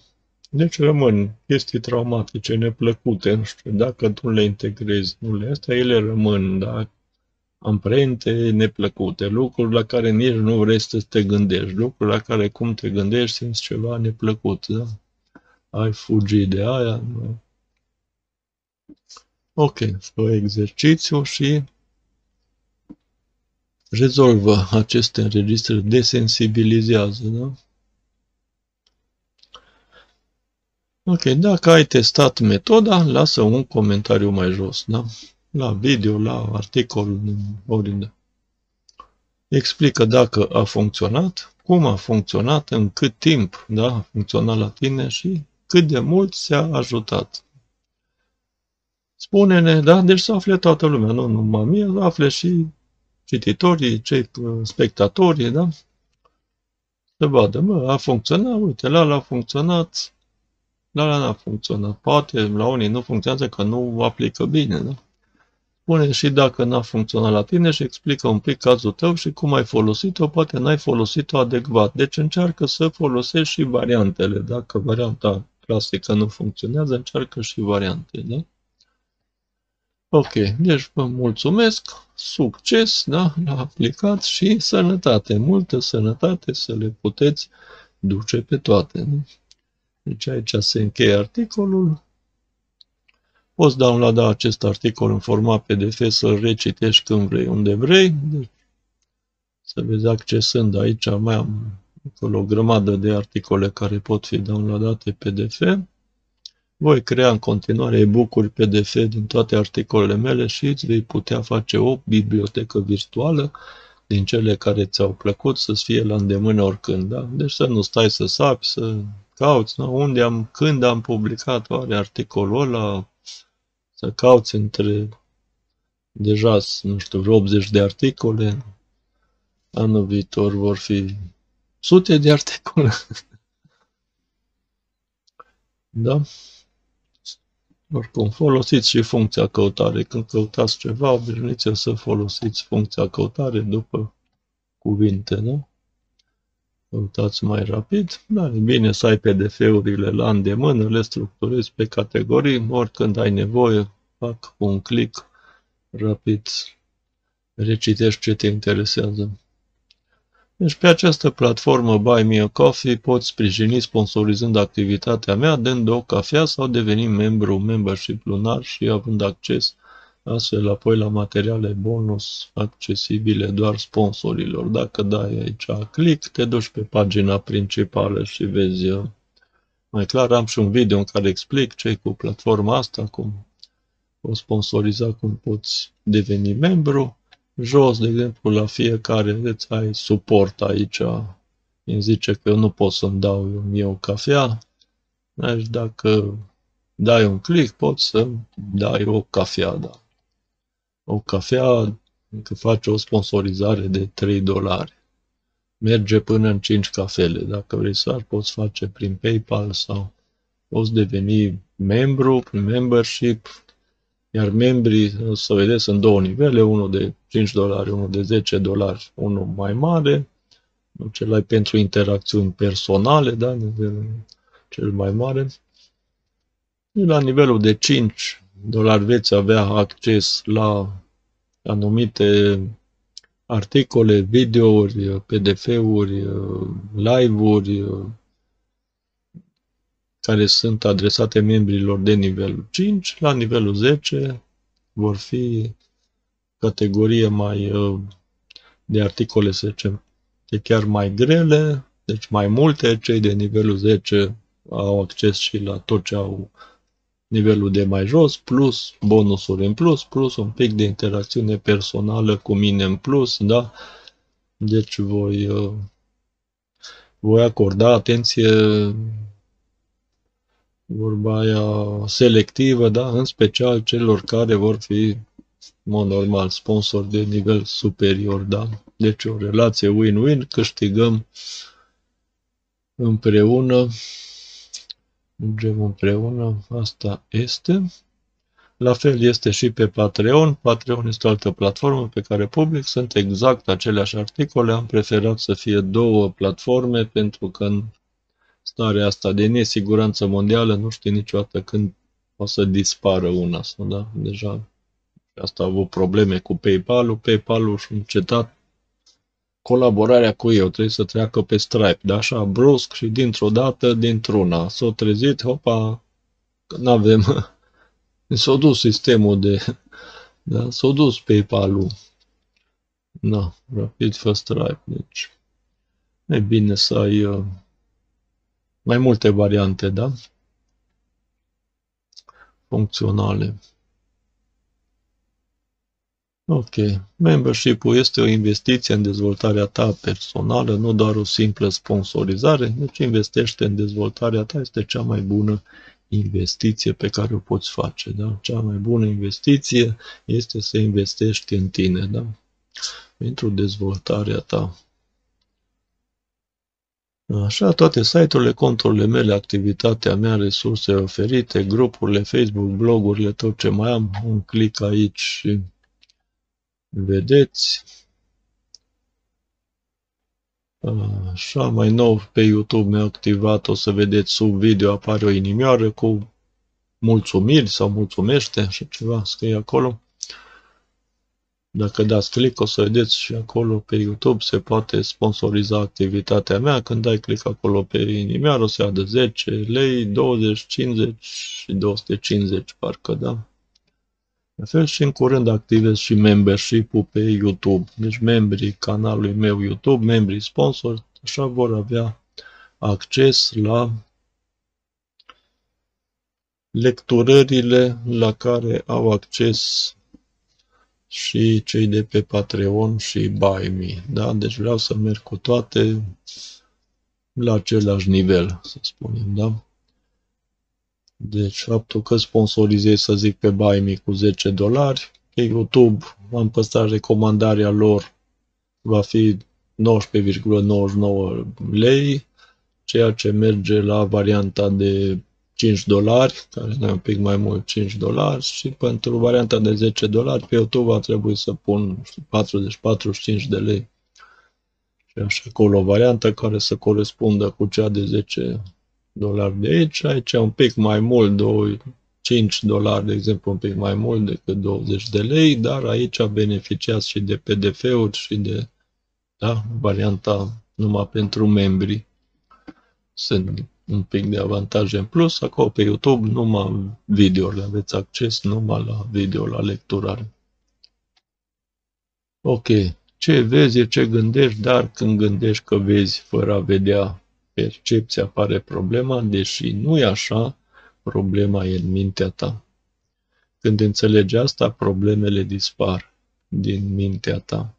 Deci rămân chestii traumatice, neplăcute, nu știu, dacă tu le integrezi, nu le astea, ele rămân, da? Amprente neplăcute, lucruri la care nici nu vrei să te gândești, lucruri la care cum te gândești simți ceva neplăcut, da? Ai fugit de aia, nu? Ok, fă exercițiu și rezolvă aceste înregistrări, desensibilizează, da? Ok, dacă ai testat metoda, lasă un comentariu mai jos, da? La video, la articol, oriunde. Explică dacă a funcționat, cum a funcționat, în cât timp, da, a funcționat la tine și cât de mult ți-a ajutat. Spune-ne, da? Deci să afle toată lumea, nu numai mie, afle și cititorii, cei spectatorii, da? Să vadă, mă, a funcționat, uite, la la a funcționat, la la n-a funcționat. Poate la unii nu funcționează că nu aplică bine, da? Spune și dacă n-a funcționat la tine și explică un pic cazul tău și cum ai folosit-o, poate n-ai folosit-o adecvat. Deci încearcă să folosești și variantele. Dacă varianta clasică nu funcționează, încearcă și variante, da? Ok, deci vă mulțumesc, succes, da, la aplicat și sănătate, multă sănătate să le puteți duce pe toate. Nu? Deci aici se încheie articolul. Poți downloada acest articol în format P D F, să-l recitești când vrei, unde vrei. Deci, să vezi accesând aici, mai am o grămadă de articole care pot fi downloadate P D F. Voi crea în continuare e-book-uri P D F din toate articolele mele și îți vei putea face o bibliotecă virtuală din cele care ți-au plăcut să-ți fie la îndemână oricând. Da? Deci să nu stai să sapi, să cauți, da? Unde am, când am publicat oare articolul ăla, să cauți între deja, nu știu, vreo optzeci de articole. Anul viitor vor fi sute de articole. Da? Oricum, folosiți și funcția căutare. Când căutați ceva, obișnuiți să folosiți funcția căutare după cuvinte, nu? Căutați mai rapid. Dar e bine să ai P D F-urile la îndemână, le structurezi pe categorii. Oricând ai nevoie, fac un click rapid, recitești ce te interesează. Deci pe această platformă Buy Me A Coffee poți sprijini sponsorizând activitatea mea, dând o cafea sau devenind membru, membership lunar și având acces astfel apoi la materiale bonus accesibile doar sponsorilor. Dacă dai aici click, te duci pe pagina principală și vezi mai clar. Am și un video în care explic ce cu platforma asta, cum poți sponsoriza, cum poți deveni membru. Jos, de exemplu, la fiecare îți ai suport aici. Îmi zice că eu nu pot să-mi dau eu cafea. Deci dacă dai un click, poți să-mi dai o cafea. Da. O cafea, că face o sponsorizare de trei dolari. Merge până în cinci cafele. Dacă vrei să faci, poți face prin PayPal sau poți deveni membru, prin membership. Iar membrii, o să vedeți, sunt două nivele, unul de cinci dolari, unul de zece dolari, unul mai mare, cel ai pentru interacțiuni personale, da, cel mai mare. Și la nivelul de cinci dolari veți avea acces la anumite articole, videouri, P D F-uri, live-uri, care sunt adresate membrilor de nivelul cinci. La nivelul zece vor fi categorie mai de articole, să zicem, chiar mai grele, deci mai multe. Cei de nivelul zece au acces și la tot ce au nivelul de mai jos, plus bonusuri în plus, plus un pic de interacțiune personală cu mine în plus, da? Deci voi, voi acorda atenție, vorba aia, selectivă, da? În special celor care vor fi, în mod normal, sponsori de nivel superior, da? Deci o relație win-win, câștigăm împreună, mergem împreună, asta este. La fel este și pe Patreon. Patreon este o altă platformă pe care public, sunt exact aceleași articole, am preferat să fie două platforme pentru că în starea asta de nesiguranță mondială, nu știu niciodată când o să dispară una. Da? Deja asta a avut probleme cu PayPal-ul. PayPal-ul și-a încetat colaborarea cu eu. Trebuie să treacă pe Stripe. Da? Așa, brusc și dintr-o dată, dintr-una. S-a trezit, hopa, că n-avem. S-a dus sistemul de... Da? S-a dus PayPal-ul. Da, rapid fă Stripe. Deci, e bine să ai... mai multe variante, da? funcționale. Ok. Membership-ul este o investiție în dezvoltarea ta personală, nu doar o simplă sponsorizare, deci investește în dezvoltarea ta, este cea mai bună investiție pe care o poți face. Da? Cea mai bună investiție este să investești în tine, da? Pentru dezvoltarea ta. Așa, toate site-urile, conturile mele, activitatea mea, resursele oferite, grupurile Facebook, blogurile, tot ce mai am, un click aici și vedeți. Așa, mai nou pe YouTube mi-a activat, o să vedeți sub video apare o inimioară cu mulțumiri sau mulțumește, așa ceva scrie acolo. Dacă dați click, o să vedeți și acolo pe YouTube se poate sponsoriza activitatea mea. Când dai click acolo pe inimioară, o să adă zece lei, douăzeci, cincizeci și două sute cincizeci, parcă, da? La fel și în curând activez și membership-ul pe YouTube. Deci membrii canalului meu YouTube, membrii sponsori, așa vor avea acces la lecturările la care au acces și cei de pe Patreon și Buy Me. Da? Deci vreau să merg cu toate la același nivel, să spunem, da? Deci faptul că sponsorizez, să zic, pe Buy Me cu zece dolari, pe YouTube am păstrat recomandarea lor, va fi nouăsprezece virgulă nouăzeci și nouă lei, ceea ce merge la varianta de cinci dolari, care e un pic mai mult, cinci dolari, și pentru varianta de zece dolari pe YouTube a trebuit să pun patruzeci patruzeci și cinci de lei. Și așa acolo o variantă care să corespundă cu cea de zece dolari de aici. Aici un pic mai mult, cinci dolari, de exemplu, un pic mai mult decât douăzeci de lei, dar aici beneficiați și de P D F-uri și de, da, varianta numai pentru membri. Sunt un pic de avantaje în plus, acolo pe YouTube numai video-urile, aveți acces numai la video, la lecturare. Ok, ce vezi, ce gândești, dar când gândești că vezi fără a vedea, percepția apare problema, deși nu e așa, problema e în mintea ta. Când înțelegi asta, problemele dispar din mintea ta.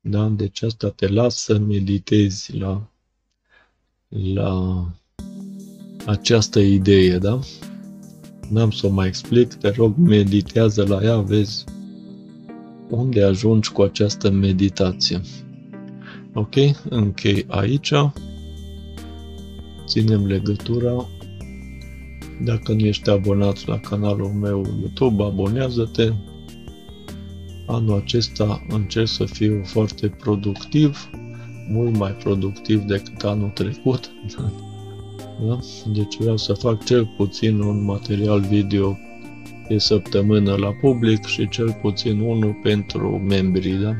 Da? Deci asta te lasă să meditezi la, la această idee, da? N-am să o mai explic, te rog, meditează la ea, vezi unde ajungi cu această meditație. Ok? Închei aici. Ținem legătura. Dacă nu ești abonat la canalul meu YouTube, abonează-te. Anul acesta încerc să fiu foarte productiv, mult mai productiv decât anul trecut. Da? Deci vreau să fac cel puțin un material video pe săptămână la public și cel puțin unul pentru membrii, da?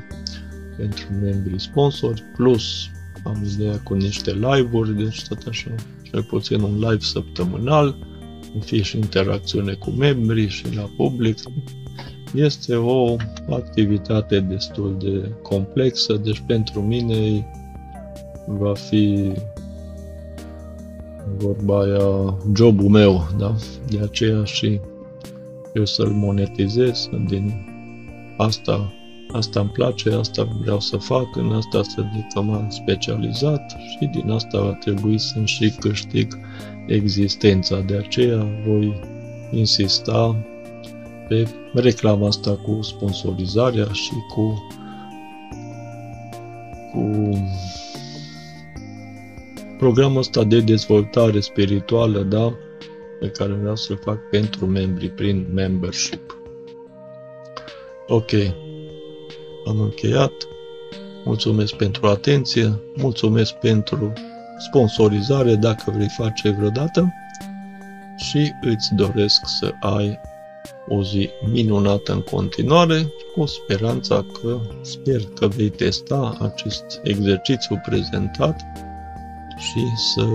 Pentru membrii sponsori, plus am ideea cu niște live-uri, deci tot așa, cel puțin un live săptămânal, fie și interacțiune cu membrii și la public. Este o activitate destul de complexă, deci pentru mine va fi vorba aia jobul meu, da? De aceea și eu să-l monetizez din asta. Asta îmi place, asta vreau să fac, în asta să zic că m-am specializat și din asta va trebui să-mi și câștig existența. De aceea voi insista pe reclama asta cu sponsorizarea și cu, cu programul ăsta de dezvoltare spirituală, da? Pe care vreau să-l fac pentru membri, prin membership. Ok. Am încheiat. Mulțumesc pentru atenție, mulțumesc pentru sponsorizare, dacă vrei face vreodată, și îți doresc să ai o zi minunată în continuare, cu speranța că, sper că vei testa acest exercițiu prezentat și să,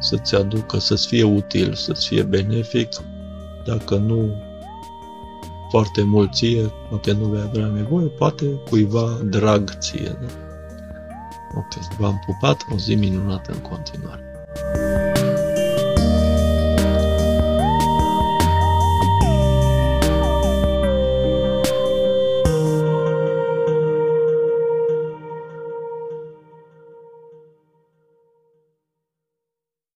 să-ți aducă, să-ți fie util, să-ți fie benefic, dacă nu foarte mult ție, poate nu vei avea nevoie, poate cuiva drag ție. Da? Ok, v-am pupat, o zi minunată în continuare.